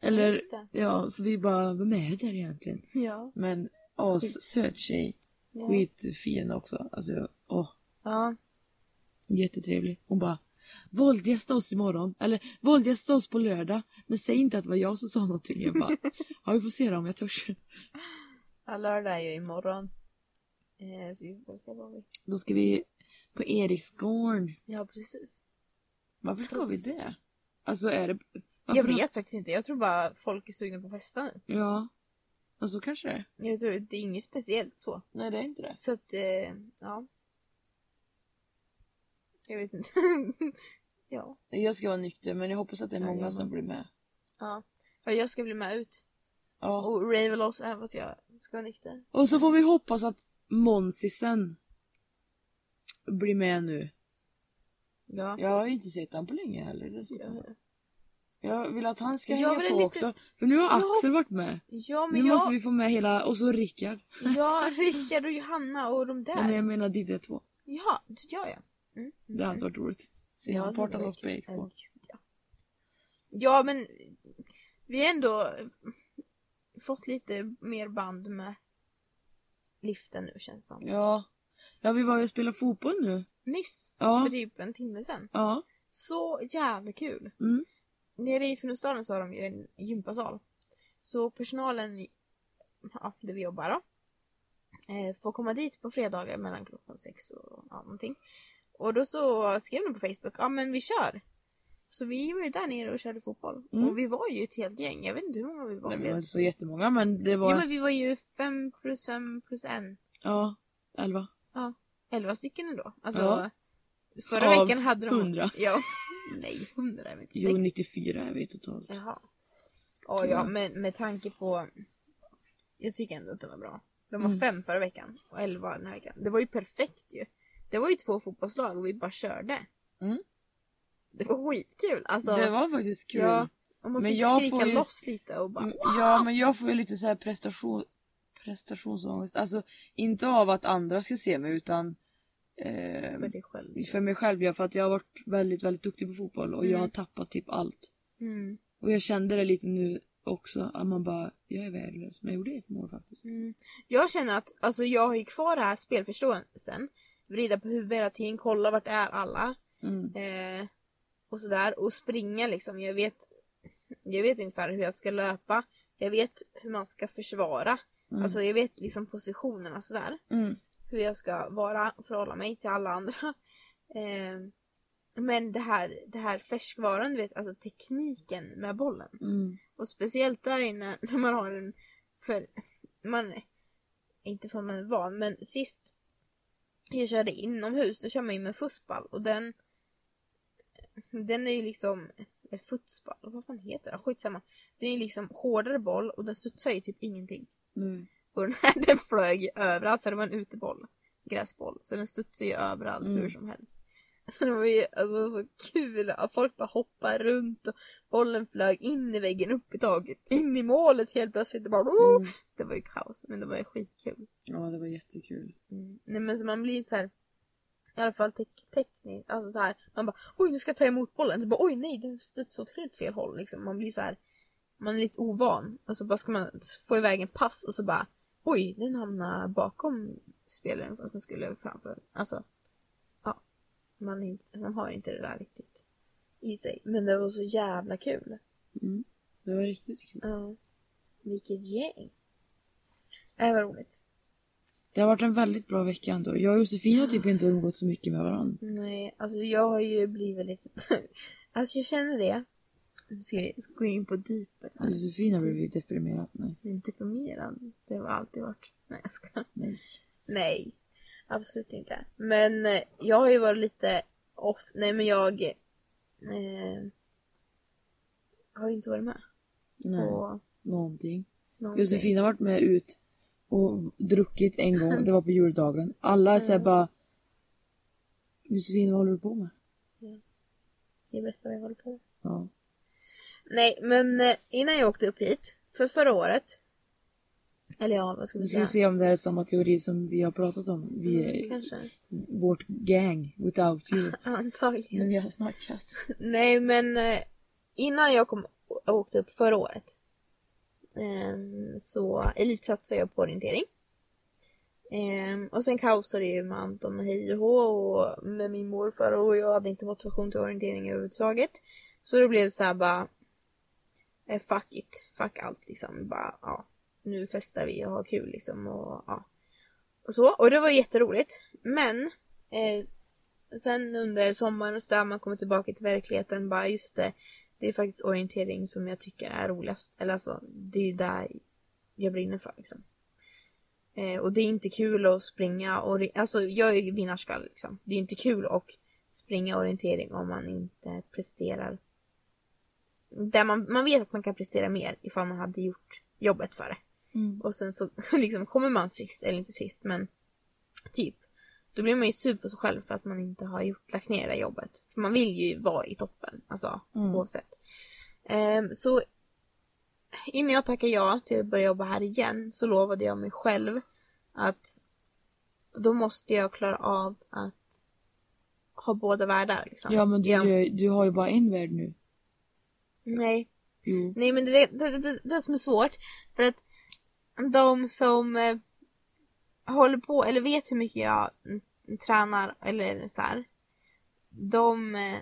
Eller, ja, ja så vi bara, vem är det där egentligen? Ja. Men as söt tjej. Ja. Skitfin också. Alltså, åh. Ja. Jättetrevlig. Hon bara, våldgästa oss imorgon, eller våldgästa oss på lördag, men säg inte att det var jag som sa någonting. Jag bara, ja, vi får se om jag törs. Ja, lördag är ju imorgon. Eh, så vi får se vad vi... Då ska vi på Eriksgården. Ja, precis. Varför ska vi det? Alltså är det... Varför jag vet har... faktiskt inte. Jag tror bara folk är sugna på festa. Ja. Och så kanske det. Jag tror det är inget speciellt så. Nej, det är inte det. Så att, eh, ja. Jag vet inte. Ja. Jag ska vara nykter, men jag hoppas att det är många ja, som blir med. Ja. Ja, jag ska bli med ut. Ja. Och rave loss även fast jag ska vara nykter. Och så får vi hoppas att Monsisen blir med nu. Ja. Jag har inte sett han på länge heller. Det jag. jag vill att han ska hänga på lite... också. För nu har Axel ja. varit med. Ja, men nu jag... måste vi få med hela... Och så Rickard. Ja, Rickard och Johanna och de där. Ja, men jag menar det är två. Ja, det gör jag. Mm. Mm. Det har inte varit roligt. Se ja, han partar oss på Expo. Ja. ja, men vi har ändå fått lite mer band med Lyften nu, känns som. Ja. Ja, vi var ju och spelade fotboll nu. Nyss, ja. För typ en timme sedan. Ja. Så jävla kul. Mm. Nere i Finnstaden så har de ju en gympasal. Så personalen, ja, där vi jobbar då, får komma dit på fredagar mellan klockan sex och ja, någonting. Och då så skrev de på Facebook, ja men vi kör. Så vi var ju där nere och körde fotboll. Mm. Och vi var ju ett helt gäng, jag vet inte hur många vi var. Nej, vi var inte så jättemånga, men det var... Jo, men vi var ju fem plus fem plus en. Ja, elva. Ja, elva stycken ändå. Alltså, ja. Förra av veckan hade de... hundra. Ja, nej, hundra är vi inte. Jo, nittiofyra är vi totalt. Jaha. Åh, ja, men med tanke på... Jag tycker ändå att det var bra. De var mm. fem förra veckan och elva den här veckan. Det var ju perfekt ju. Det var ju två fotbollslag och vi bara körde. Mm. Det var skitkul. Alltså, det var faktiskt kul. Ja, och man men fick jag skrika ju... loss lite och bara... Wow! Ja, men jag får ju lite så här prestation... prestationsångest. Alltså, inte av att andra ska se mig, utan... Eh, för dig själv. För mig själv, ja. För att jag har varit väldigt, väldigt duktig på fotboll. Och mm. jag har tappat typ allt. Mm. Och jag kände det lite nu också. Att man bara, jag är värdelös. Men jag gjorde ett mål faktiskt. Mm. Jag känner att, alltså jag har ju kvar det här spelförståelsen. Vrida på huvudet hela tiden, kolla vart är alla. Mm. Eh, och sådär. Och springa liksom. Jag vet, jag vet ungefär hur jag ska löpa. Jag vet hur man ska försvara. Mm. Alltså jag vet liksom positionerna sådär. Mm. Hur jag ska vara och förhålla mig till alla andra. Eh, men det här, det här färskvaran, vet, alltså tekniken med bollen. Mm. Och speciellt där inne när man har en... För, man, inte för man är van, men sist... Jag körde inomhus, då kör man in med futsball. Och den den är ju liksom futsball, vad fan heter det? Skitsamma. Det är ju liksom hårdare boll och den studsar ju typ ingenting. Mm. Och den här, den flög ju överallt för det var en uteboll, gräsboll. Så den studsar ju överallt mm. hur som helst. Så det var ju alltså, så kul att folk bara hoppar runt och bollen flög in i väggen, upp i taget, in i målet helt plötsligt. Det, bara, oh! mm. det var ju kaos, men det var ju skitkul. Ja, det var jättekul. Mm. Nej, men så man blir så här, i alla fall te- tekniskt, alltså så här, man bara, oj nu ska jag ta emot bollen. Så bara, oj nej, den studsar åt helt fel håll. Liksom. Man blir så här, man är lite ovan. Och så bara ska man få iväg en pass och så bara, oj den hamnar bakom spelaren fast den skulle framför. Alltså. Man, inte, man har inte det där riktigt i sig. Men det var så jävla kul. Mm, det var riktigt kul. Ja. Vilket gäng. Det var roligt. Det har varit en väldigt bra vecka ändå. Jag och Josefin har typ inte umgått så mycket med varandra. Nej, alltså jag har ju blivit lite... Alltså jag känner det. Nu ska jag gå in på deepet. Alltså, Josefin har blivit deprimerad. Nej. Men deprimerad? Det har alltid varit. Nej, jag ska... Nej. Nej. Absolut inte. Men eh, jag har ju varit lite off. Nej, men jag eh, har ju inte varit med. Nej, och... någonting. någonting. Josefin har varit med ut och druckit en gång. Det var på juldagen. Alla är så här bara, Josefin, vad håller du på med? Ja. Ska jag berätta vad jag håller på med? Ja. Nej, men eh, innan jag åkte upp hit, för förra året. Eller ja, vad ska vi, vi ska se om det här är samma teori som vi har pratat om. Vi mm, kanske. Vårt gang, without you. Antagligen. När vi har snackat. Nej, men innan jag kom åkte upp förra året så elitsatsade jag på orientering. Ehm, och sen kaosade det ju med Anton och hej och hå och med min morfar, och jag hade inte motivation till orientering överhuvudtaget. Så det blev så här bara fuck it, fuck allt liksom, bara ja, nu festar vi och har kul liksom, och ja. Och så, och det var jätteroligt. Men eh, sen under sommaren och så där, man kommer tillbaka till verkligheten, bara just det, det är faktiskt orientering som jag tycker är roligast. Eller alltså, det är ju där jag brinner för liksom. Eh, och det är inte kul att springa och ori- alltså jag är ju vinnarskall liksom. Det är inte kul att springa orientering om man inte presterar. Där man, man vet att man kan prestera mer ifall man hade gjort jobbet för det. Mm. Och sen så liksom kommer man sist, eller inte sist, men typ. Då blir man ju sur på sig själv för att man inte har gjort, lagt ner det jobbet. För man vill ju vara i toppen, alltså mm. oavsett. Um, så innan jag tackade ja till att börja jobba här igen så lovade jag mig själv att då måste jag klara av att ha båda världar. Liksom. Ja, men du, jag... du har ju bara en värld nu. Nej. Jo. Nej, men det är det, det, det som är svårt. För att de som eh, håller på eller vet hur mycket jag n- tränar eller så här, de eh,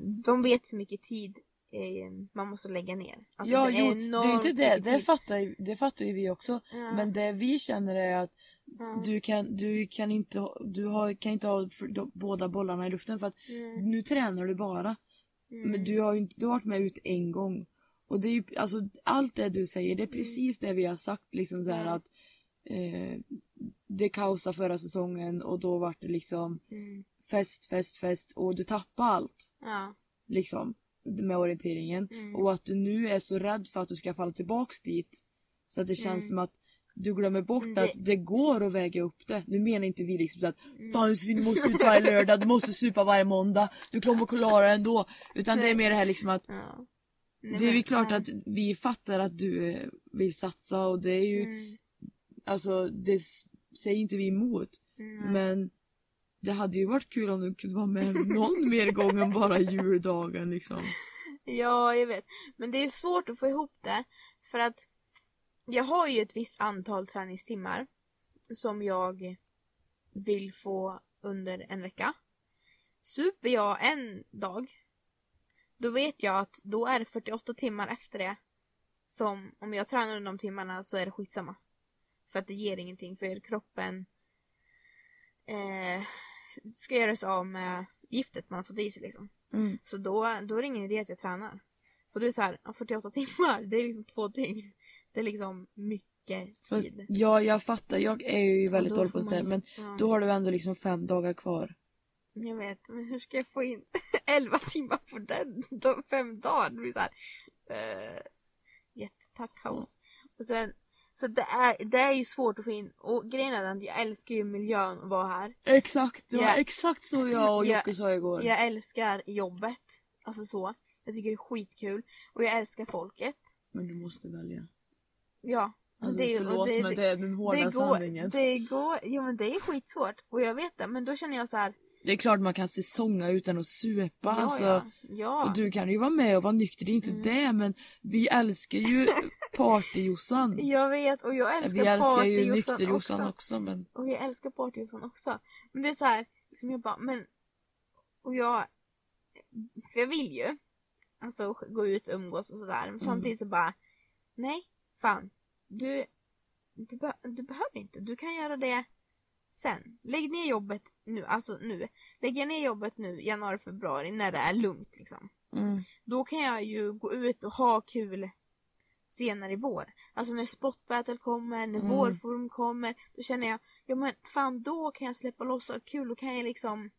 de vet hur mycket tid eh, man måste lägga ner. Alltså, ja, det är, jo, det är inte det. Det fattar, det fattar ju vi också. Ja. Men det vi känner är att ja. du kan du kan inte du har, kan inte ha för, då, båda bollarna i luften för att mm. nu tränar du bara. Mm. Men du har ju inte du har varit med ut en gång. Och det är ju, alltså, allt det du säger, det är precis det vi har sagt liksom så här, mm. att eh, det kaosade förra säsongen och då var det liksom mm. fest, fest, fest och du tappade allt ja. Liksom med orienteringen mm. och att du nu är så rädd för att du ska falla tillbaks dit så att det känns mm. som att du glömmer bort mm. att det går att väga upp det. Nu menar inte vi liksom så att mm. fan, du måste ut varje lördag, du måste supa varje måndag, du kommer att klara ändå, utan det är mer det här liksom att ja. Nej, det är ju klart att vi fattar att du vill satsa och det är ju mm. alltså det säger inte vi emot mm. men det hade ju varit kul om du kunde vara med någon mer gång än bara juldagen liksom. Ja, jag vet, men det är svårt att få ihop det för att jag har ju ett visst antal träningstimmar som jag vill få under en vecka. Super jag en dag, då vet jag att då är det fyrtioåtta timmar efter det. Som om jag tränar under de timmarna så är det skitsamma. För att det ger ingenting. För kroppen eh, ska göras av med giftet man har fått i sig liksom. Mm. Så då, då är det ingen idé att jag tränar. Och du är så här, fyrtioåtta timmar, det är liksom två ting. Det är liksom mycket tid. Ja, jag fattar. Jag är ju väldigt dålig på det. Men ja. Då har du ändå liksom fem dagar kvar. Jag vet, men hur ska jag få in elva timmar på den? De fem dagar, det blir så här. Uh, jättetack, kaos. Och sen, så det är, det är ju svårt att få in. Och grejen är att jag älskar ju miljön att vara här. Exakt, det var jag, exakt så jag och Jocke sa igår. Jag älskar jobbet, alltså så. Jag tycker det är skitkul. Och jag älskar folket. Men du måste välja. Ja. Alltså, det, förlåt, det, men det är den hårda det går, sanningen. Det går, ja, men det är skitsvårt. Och jag vet det, men då känner jag så här. Det är klart man kan säsonga utan att supa. Ja, alltså. Ja. Ja. Och du kan ju vara med och vara nykter, det är inte mm. det. Men vi älskar ju partyjossan. Jag vet, och jag älskar partyjossan också. Vi älskar ju nykterjossan också. också men... Och jag älskar partyjossan också. Men det är så här, liksom jag bara, men... Och jag... För jag vill ju. Alltså gå ut och umgås och sådär. Men samtidigt mm. så bara, nej, fan. Du, du, be- du behöver inte. Du kan göra det... Sen, lägg ner jobbet nu, alltså nu. Lägger ner jobbet nu, januari, februari, när det är lugnt liksom. Mm. Då kan jag ju gå ut och ha kul senare i vår. Alltså när spotbattle kommer, när mm. vårform kommer, då känner jag, ja men fan, då kan jag släppa loss och kul, och kan jag liksom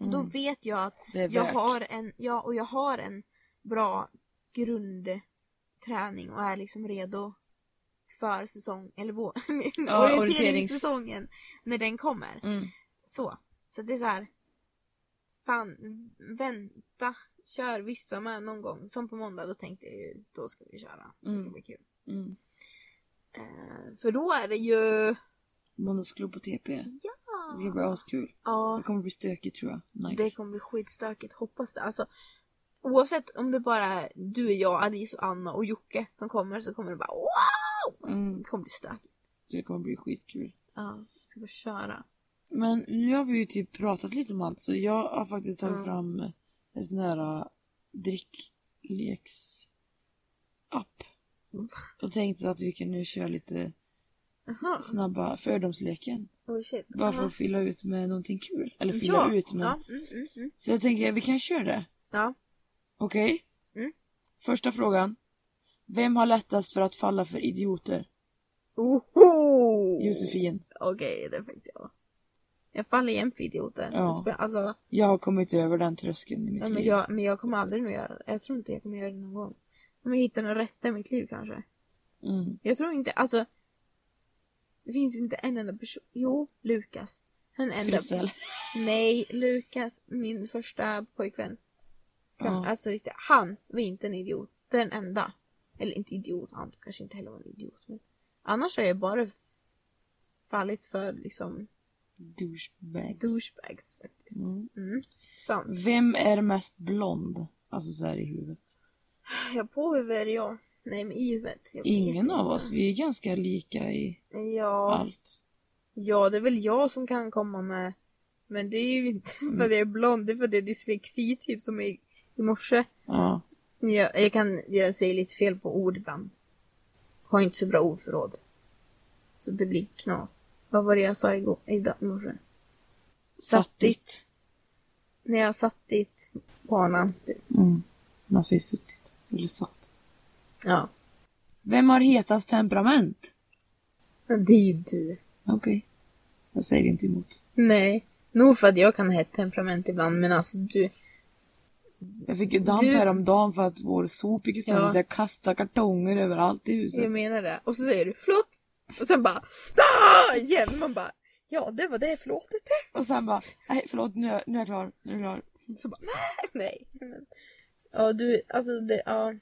mm. då vet jag att jag har en ja, och jag har en bra grundträning och är liksom redo för säsong, eller vår, ja, orienteringssäsongen när den kommer. Mm. Så. Så det är så här, fan, vänta, kör, visst var man någon gång. Som på måndag, då tänkte jag, då ska vi köra. Det ska mm. bli kul. Mm. Uh, för då är det ju... Måndagsklubb på T P. Ja! Det ska bli askul. Ja. Det kommer bli stökigt, tror jag. Nice. Det kommer bli skitstökigt, hoppas det. Alltså... Oavsett om det bara är du och jag, Alice och Anna och Jocke som kommer, så kommer det bara wow! Mm. Det kommer bli stökigt. Det kommer bli skitkul. Ja, jag ska bara köra. Men nu har vi ju typ pratat lite om allt. Så jag har faktiskt tagit mm. fram en sån här drickleks-app. Mm. Och tänkte att vi kan nu köra lite Aha. snabba fördomsleken. Oh shit. Bara Aha. för att fylla ut med någonting kul. Eller fylla ja. ut med. Ja. Mm, mm, mm. Så jag tänker, vi kan köra det. Ja. Okej. Okay. Mm. Första frågan. Vem har lättast för att falla för idioter? Oho! Josefin. Okej, okay, det är faktiskt jag. Jag faller igen för idioter. Ja. Alltså, jag har kommit över den tröskeln i mitt ja, liv. Men jag, men jag kommer aldrig nog göra det. Jag tror inte jag kommer göra det någon gång. Om jag hittar något rätt i mitt liv kanske. Mm. Jag tror inte, alltså... Det finns inte en enda person... Jo, Lukas. Han enda... Frisell. Nej, Lukas, min första pojkvän. Ja. Alltså riktigt, han var inte en idiot. Den enda. Eller inte idiot, han kanske inte heller var en idiot. Men... Annars har jag bara fallit för liksom... Douchebags. Douchebags faktiskt. Mm. Mm, sant. Vem är mest blond? Alltså så här i huvudet. Jag på huvudet är jag. Nej, men i huvudet. Ingen av oss. Vi är ganska lika i ja. allt. Ja, det är väl jag som kan komma med. Men det är ju inte mm. för att jag är blond. Det är för att det är dyslexi typ som i, i morse. Ja. Jag, jag kan jag säger lite fel på ord ibland. Har inte så bra ordförråd. Så det blir knas. Vad var det jag sa igår, idag morse? Sattigt. När jag satt dit banan. Mm. Man säger suttit. Eller satt. Ja. Vem har hetast temperament? Det är ju du. Okej. Okay. Jag säger inte emot. Nej. Nog för att jag kan ha ett temperament ibland. Men alltså du... Jag fick ju damp du... häromdagen för att vår sop gick sönder. Ja. Så jag kastade kartonger överallt i huset. Jag menar det. Och så säger du, förlåt. Och sen bara, ah! igen. Man bara, ja det var det, förlåt inte. Och sen bara, nej förlåt, nu är, nu är jag klar. Nu är jag klar. Så bara, nej. Ja, du, alltså det, ja.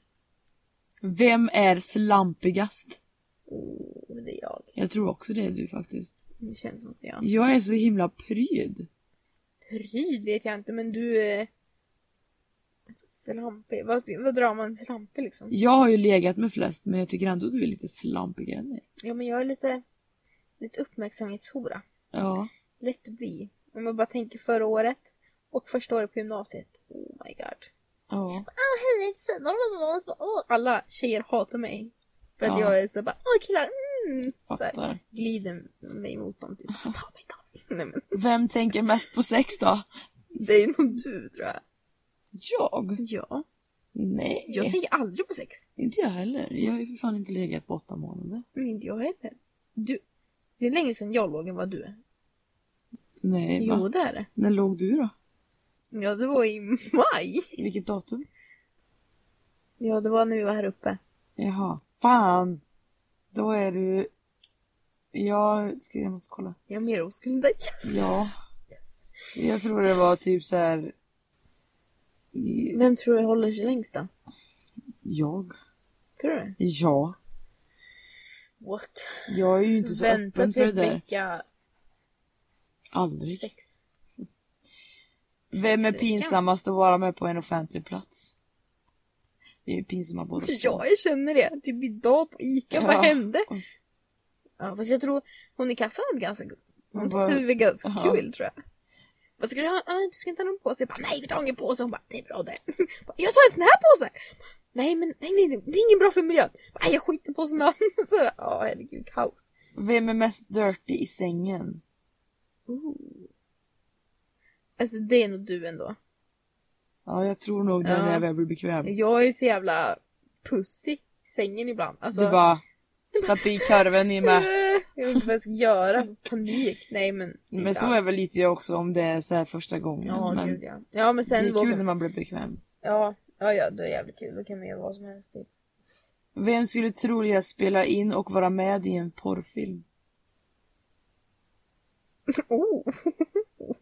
Vem är slampigast? Oh, det är jag. Jag tror också det är du faktiskt. Det känns som att jag. Jag är så himla pryd. Pryd vet jag inte, men du är... Slampig. Vad, vad drar man slampig liksom? Jag har ju legat med flest, men jag tycker ändå att du är lite slampig än mig. Ja, men jag är lite, lite uppmärksamhetshora. Ja. Lätt att bli. Om man bara tänker förra året och första året på gymnasiet. Oh my god. Ja. Oh, hej. Alla tjejer hatar mig. För att ja. jag är så bara, åh killar. Mm. Så här, glider mig mot dem. Typ. Oh my god. Nej, men. Vem tänker mest på sex då? Det är nog du tror jag. Jag? Ja. Nej. Jag tänker aldrig på sex. Inte jag heller. Jag har ju för fan inte legat på åtta månader. Men inte jag heller. Du, det är länge sedan jag låg än vad du är. Nej. Jo, va? Det är det. När låg du då? Ja, det var i maj. Vilket datum? Ja, det var när vi var här uppe. Jaha. Fan. Då är du... Jag ska jag måste kolla. Jag är mer oskuld. Yes. Ja. Yes. Jag tror det var typ så här... Vem tror du håller sig längst då? Jag. Tror du? Ja. What? Jag är ju inte så Vänta öppen för det där. Vänta till vecka... Aldrig. Sex. Vem är pinsammast att vara med på en offentlig plats? Det är ju pinsamma båda. Ja, jag känner det. Typ idag på Ica, ja. Vad hände? Ja, fast jag tror hon i kassan var ganska... Hon, hon var... tyckte det var ganska Aha. kul, tror jag. Vad ska du ha? Nej, du ska inte ha någon påse. Jag bara, nej, vi tar ingen påse. Hon bara, det är bra det. Jag tar en sån här påse. Nej, men nej, nej, det är ingen bra för miljön. Nej, jag skiter på såna. Så, ja, herregud, kaos. Vem är mest dirty i sängen? Ooh. Alltså, det är nog du ändå. Ja, jag tror nog det när jag blir bekväm. Jag är så jävla pussy i sängen ibland. Alltså, du bara, stapp i karven i med. Jag vet inte vad jag ska göra. Panik. Nej, men... Men så alls. Är väl lite jag också om det är så här första gången. Ja, men gud, ja. Ja, men sen det är vågar... kul när man blir bekväm. Ja, ja, ja, det är jävligt kul. Då kan man göra vad som helst. Typ. Vem skulle troligen spela in och vara med i en porrfilm? Oh.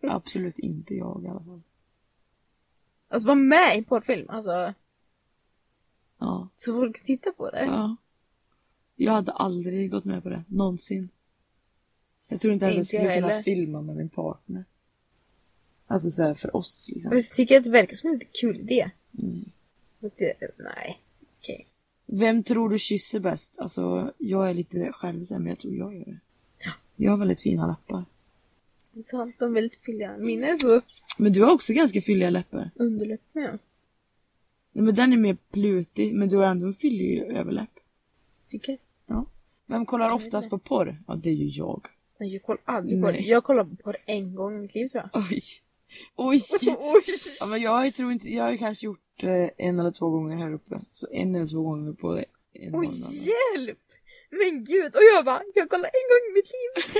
Absolut inte jag i alla fall. Alltså vara med i en porrfilm? Alltså... Ja. Så folk tittar på det? Ja. Jag hade aldrig gått med på det. Någonsin. Jag tror inte ens jag skulle kunna filma med min partner. Alltså så här för oss. Liksom. Men jag tycker att det verkar som en lite kul idé. Mm. Jag, nej. Okej. Okay. Vem tror du kysser bäst? Alltså, jag är lite självsäker, men jag tror jag gör det. Jag har väldigt fina läppar. Det är sant, de är väldigt fylliga. Mina är så... Men du har också ganska fylliga läppar. Underläppen, ja. Nej, men den är mer plutig, men du har ändå en fyllig överläpp. Tycker jag. Ja. Vem kollar oftast på porr? Ja, det är ju jag. Nej, jag kollar aldrig på porr. Jag kollar på porr en gång i mitt liv, tror jag. Oj. Oj. Oj. Ja, men jag tror inte... Jag har kanske gjort eh, en eller två gånger här uppe. Så en eller två gånger på det. Oj, hjälp! Men gud, och jag bara, jag kollar en gång i mitt liv.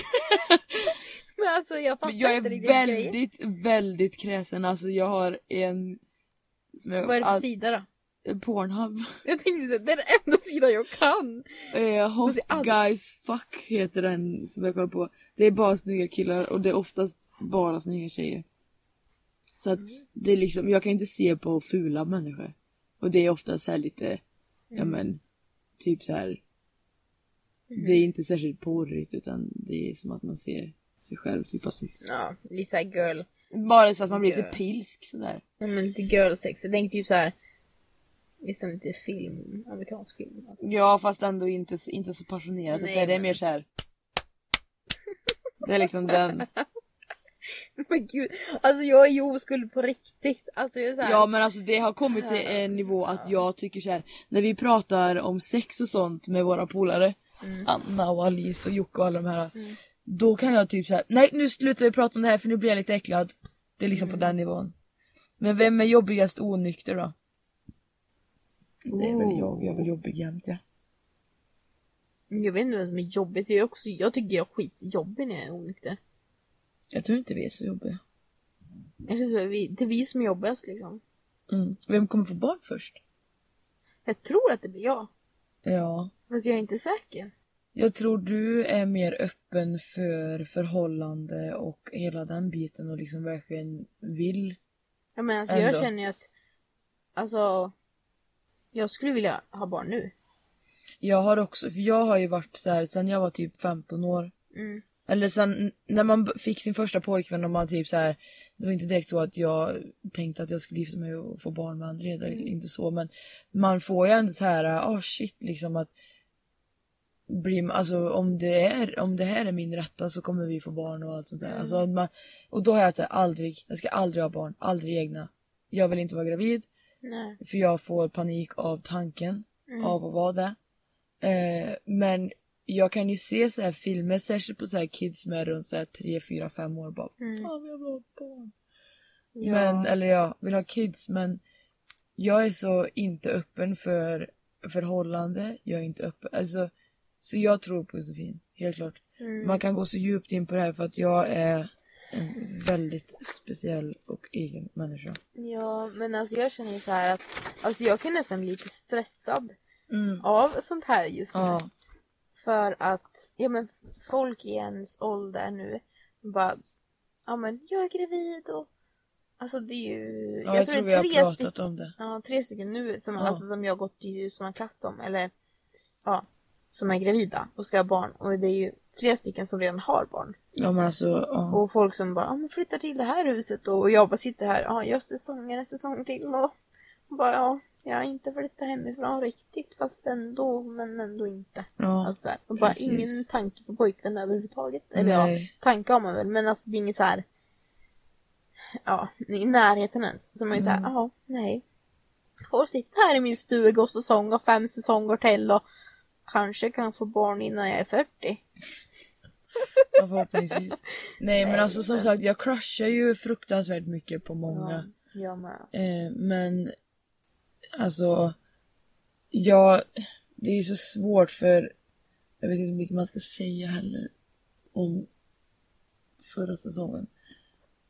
Men alltså jag fattar jag inte riktigt. Jag är väldigt, grej. väldigt kräsen. Alltså jag har en... Som jag, Vad är det all... sida då? Pornhub. Jag tänkte säga, det är den enda sidan jag kan. Eh, hot aldrig... Guys Fuck heter den som jag kollar på. Det är bara snygga killar och det är oftast bara snygga tjejer. Så att det är liksom, jag kan inte se på fula människor. Och det är oftast så här lite, mm. ja men, typ så här... Mm. Det är inte särskilt porrigt, utan det är som att man ser sig själv typ av sex. Ja, lite girl. Bara så att man blir girl. Lite pilsk sådär. Ja, men lite girl sex. Jag tänkte typ såhär, liksom lite film, amerikansk film. Alltså. Ja, fast ändå inte så, inte så passionerat. Nej, det men... är mer så här. Det är liksom den... Men gud, alltså jag är ju oskuld på riktigt. Alltså jag är så här... Ja, men alltså det har kommit till en nivå att jag tycker så här, när vi pratar om sex och sånt med våra polare, Mm. Anna och Alice och Jocke och alla de här, mm. då kan jag typ så här: nej, nu slutar vi prata om det här för nu blir jag lite äcklad. Det är liksom mm. på den nivån. Men vem är jobbigast onykter då? Oh. Det är väl jag, jag är väl jobbig jämt, ja. Jag vet inte vem som är jobbigt. Jag, är också, jag tycker jag är skitjobbig när jag är onykter. Jag tror inte vi är så jobbiga. Jag tror att vi, det är vi som är jobbigast liksom. Mm. Vem kommer få barn först? Jag tror att det blir jag. Ja. Fast jag är inte säker. Jag tror du är mer öppen för förhållande och hela den biten och liksom verkligen vill. Ja, men alltså ändå. Jag känner ju att alltså jag skulle vilja ha barn nu. Jag har också, för jag har ju varit så här sen jag var typ femton år. Mm. Eller sen när man fick sin första pojkvän och man typ så här, det var inte direkt så att jag tänkte att jag skulle gifta mig och få barn med André, mm. inte så, men man får ju ändå så här, ah oh shit liksom att blir, alltså om det är om det här är min rätta så kommer vi få barn och allt sånt där. Mm. Alltså, man, och då har jag sagt aldrig, jag ska aldrig ha barn, aldrig egna. Jag vill inte vara gravid. Nej. För jag får panik av tanken mm. av att vara det. Eh, men jag kan ju se så här filmer, särskilt på så här kids som är runt så här tre, fyra, fem år bara. Mm. Ja, vi har barn. Ja. Men eller jag vill ha kids, men jag är så inte öppen för förhållande. Jag är inte öppen, alltså. Så jag tror på Josefin, helt klart. Mm. Man kan gå så djupt in på det här för att jag är en väldigt speciell och egen människa. Ja, men alltså jag känner så här att alltså jag kan nästan bli lite stressad mm. av sånt här just nu. Ja. För att ja, men folk i ens ålder nu bara, ja men jag är gravid och alltså det är ju... Ja, jag, jag tror det är tre vi har pratat styck, om det. Ja, tre stycken nu som, ja. Alltså, som jag har gått i som en klass om, eller ja. Som är gravida och ska ha barn. Och det är ju flera stycken som redan har barn. Ja, men alltså, uh. Och folk som bara, ah, men flyttar till det här huset. Och jag bara sitter här, ja, ah, jag har säsonger, säsong till. Och bara, ja, jag har inte flyttat hemifrån riktigt. Fast ändå, men ändå inte. Ja, alltså, och bara precis. Ingen tanke på pojken överhuvudtaget. Eller nej. Ja, tanke har man väl. Men alltså det är inget så här, ja, i närheten ens. Så man är mm. så här, ja, nej. Jag får sitta här i min stuga och säsong och fem säsonger till och kanske kan få barn innan jag är fyrtio. Ja, förhoppningsvis. Nej, men alltså som sagt, jag crushar ju fruktansvärt mycket på många. Ja, jag med. Eh, men alltså jag, det är ju så svårt för jag vet inte hur mycket man ska säga heller om förra säsongen.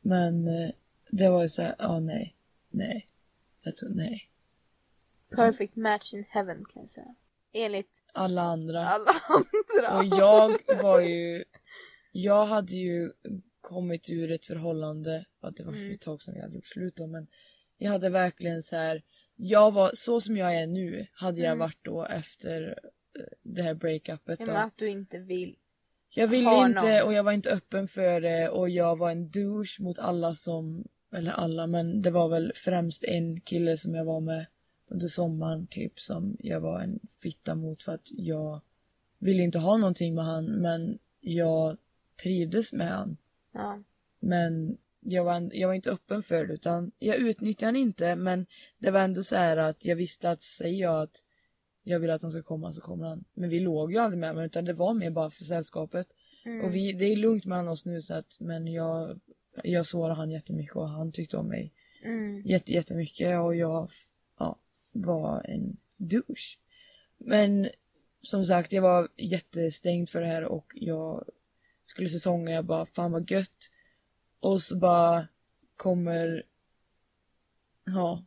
Men eh, det var ju så här, ja ah, nej, nej. Jag tror nej. Perfect match in heaven kan jag säga. Enligt alla andra. alla andra. Och jag var ju... Jag hade ju kommit ur ett förhållande. Att det var mm. ett tag som jag hade gjort slut då. Men jag hade verkligen så här... Jag var, så som jag är nu hade jag mm. varit då efter det här breakupet. Men att du inte vill Jag ville inte någon. Och jag var inte öppen för det. Och jag var en douche mot alla som... Eller alla, men det var väl främst en kille som jag var med. under sommaren typ som jag var en fitta mot för att jag ville inte ha någonting med han, men jag trivdes med han. Ja. Men jag var, jag var inte öppen för det, utan jag utnyttjade han inte, men det var ändå så här att jag visste att säger jag att jag vill att han ska komma så kommer han. Men vi låg ju aldrig med honom, utan det var mer bara för sällskapet. Mm. Och vi, det är lugnt mellan oss nu så att, men jag, jag sårade han jättemycket och han tyckte om mig mm. jätte, jättemycket och jag ja, var en douche. Men som sagt, jag var jättestängd för det här och jag skulle säsonga, jag bara, fan vad gött. Och så bara kommer ja,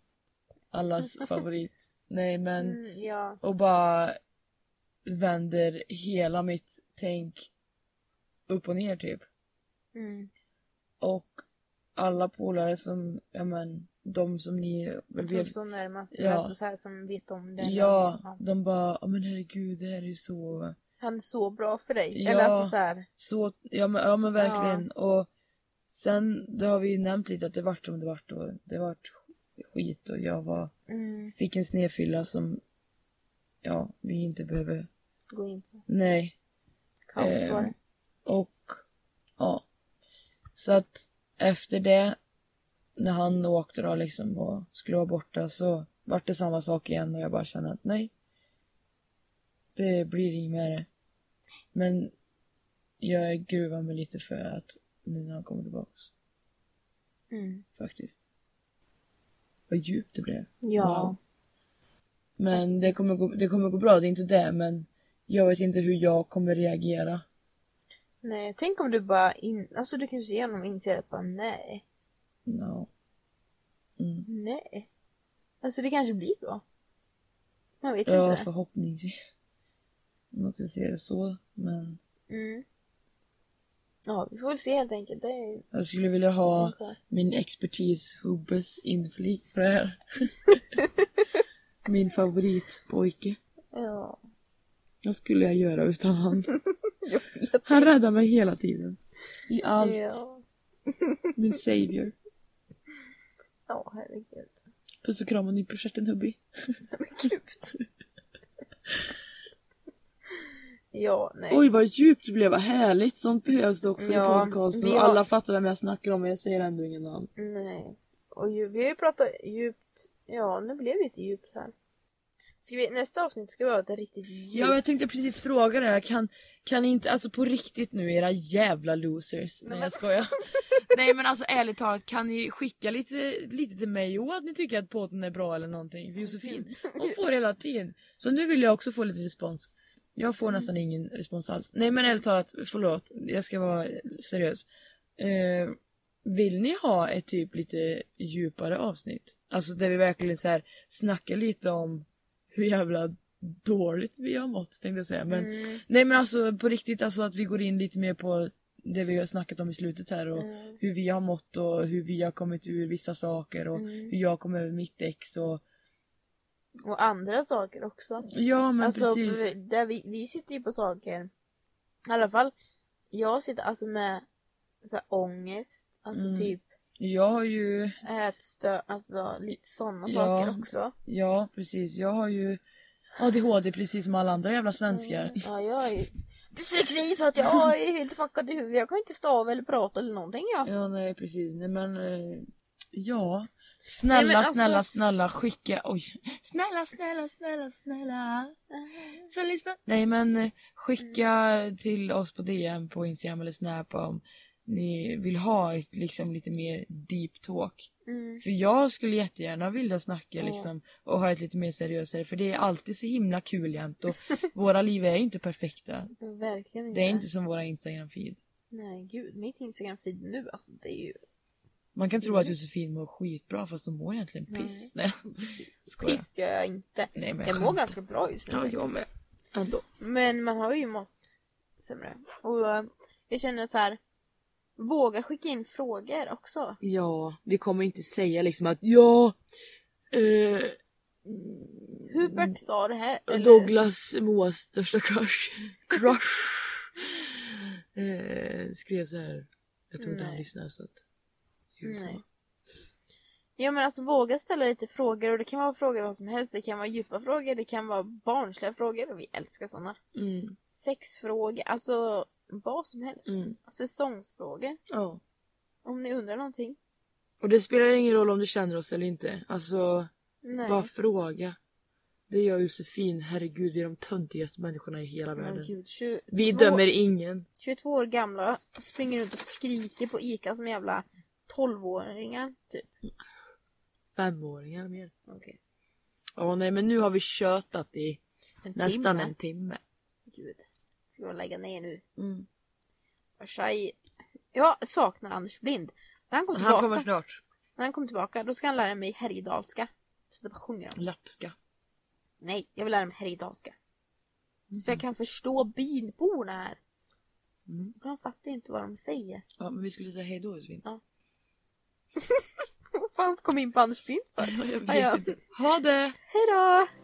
allas favorit. Nej men, mm, ja. Och bara vänder hela mitt tänk upp och ner typ. Mm. Och alla polare som, ja men, de som ni... Som blev, så närmast, ja, så här, som vet om det. Ja, här, de bara, ja men herregud, det här är ju så... Han är så bra för dig, ja, eller alltså så här. Så, ja, men, ja men verkligen, ja. Och sen, det har vi ju nämnt lite att det vart som det vart och det vart skit och jag var mm. fick en snedfylla som ja, vi inte behöver gå in på. Nej. Eh, och ja. Så att efter det när han åkte då liksom och skulle vara borta så vart det samma sak igen och jag bara kände att nej. Det blir inget med det. Men jag gruvar mig lite för att nu när han kommer tillbaka. Mm. Faktiskt. Vad djupt det blev. Ja. Wow. Men det kommer, gå, det kommer gå bra, det är inte det. Men jag vet inte hur jag kommer reagera. Nej, tänk om du bara... In, alltså du kanske genom inser att bara nej. No. Mm. Nej. Alltså det kanske blir så. Man vet ja, inte. Ja, förhoppningsvis. Jag måste se det så, men... Mm. Ja, vi får väl se helt enkelt. Det är... Jag skulle vilja ha min expertis Hubbes inflyg för det här. Min favoritpojke. Ja. Vad skulle jag göra utan han? Jag vet. Han räddar mig hela tiden. I allt. Ja. Min savior. Ja, herregud. Puss och kram och nyper stjärten, Hubbi. Men gud. Ja, nej. Oj vad djupt det blev, vad härligt. Sånt behövs det också ja, i podcasten har... Och alla fattar vem jag snackar om, men jag säger ändå ingen namn. Nej. Och ju, vi har ju pratat djupt. Ja, nu blev det lite djupt här. Ska vi, nästa avsnitt ska vi ha ett riktigt djupt. Ja, jag tänkte precis fråga det här. Kan, kan ni inte, alltså på riktigt nu, era jävla losers. Nej, jag skojar. Nej, men alltså ärligt talat, kan ni skicka lite, lite till mig och att ni tycker att podden är bra eller någonting. Josefin, hon får hela tiden. Så nu vill jag också få lite respons. Jag får nästan ingen respons alls. Nej, men ärligt talat, förlåt. Jag ska vara seriös. Eh, vill ni ha ett typ lite djupare avsnitt? Alltså där vi verkligen så här snackar lite om hur jävla dåligt vi har mått, tänkte jag säga. Men, mm. Nej, men alltså på riktigt, alltså att vi går in lite mer på det vi har snackat om i slutet här. Och mm. hur vi har mått och hur vi har kommit ur vissa saker. Och mm. hur jag kom över mitt ex och... Och andra saker också. Ja, men alltså, precis. För vi, där vi, vi sitter ju på saker. I alla fall, jag sitter alltså med så här, ångest. Alltså mm. typ. Jag har ju... Ätstö, alltså lite sådana ja, saker också. Ja, precis. Jag har ju A D H D precis som alla andra jävla svenskar. Mm. Ja, jag har ju... Dyslexi så att jag är helt fuckad i huvudet. Jag kan inte stava eller prata eller någonting. Ja, ja nej, precis. Nej, men... Ja... Snälla, nej, alltså... snälla, snälla, skicka, oj, snälla, snälla, snälla, snälla, så lyssna. Nej, men skicka till oss på D M på Instagram eller Snap om ni vill ha ett liksom lite mer deep talk. Mm. För jag skulle jättegärna vilja snacka liksom och ha ett lite mer seriösare, för det är alltid så himla kul jämt och våra liv är inte perfekta. Verkligen inte. Det är inte som våra Instagram-feed. Nej, gud, mitt Instagram-feed nu, alltså det är ju... Man kan tro att Josefin mår skitbra fast hon mår egentligen piss. Nej. Nej. Piss gör jag inte. Nej, men jag, jag mår ganska bra just nu. Ja, jag med. Ändå. Men man har ju mått sämre. Och jag känner så här, våga skicka in frågor också. Ja, vi kommer inte säga liksom att ja, eh, Hubert sa det här. Eller? Douglas Moas största crush. Crush. eh, skrev så här. Jag tror inte han lyssnar så att... Nej. Ja, men alltså våga ställa lite frågor. Och det kan vara frågor vad som helst. Det kan vara djupa frågor. Det kan vara barnsliga frågor. Och vi älskar sådana. Mm. Sexfrågor. Alltså vad som helst. Mm. Säsongsfrågor. Oh. Om ni undrar någonting. Och det spelar ingen roll om du känner oss eller inte. Alltså, nej. Bara fråga. Det gör Josefin. Herregud, vi är de töntigaste människorna i hela världen. Gud, tjugotvå vi dömer ingen. tjugotvå år gamla springer ut och skriker på Ica som jävla tolvåringar, typ. Femåringar mer. Okej. Okay. Åh nej, men nu har vi tjötat i en nästan timme. en timme. Gud, ska vi lägga ner nu? Mm. Varsåg. Jag saknar Anders Blind. När han, kommer han kommer snart. När han kommer tillbaka, då ska han lära mig herjedalska. Så det bara sjunger om. Lapska. Nej, jag vill lära mig herjedalska. Mm. Så jag kan förstå bynborna här. Mm. De fattar inte vad de säger. Ja, men vi skulle säga hejdå, Josefin. Ja. Vad fan kom in på Anders Blind för? Jag vet inte. Ha det! Hejdå!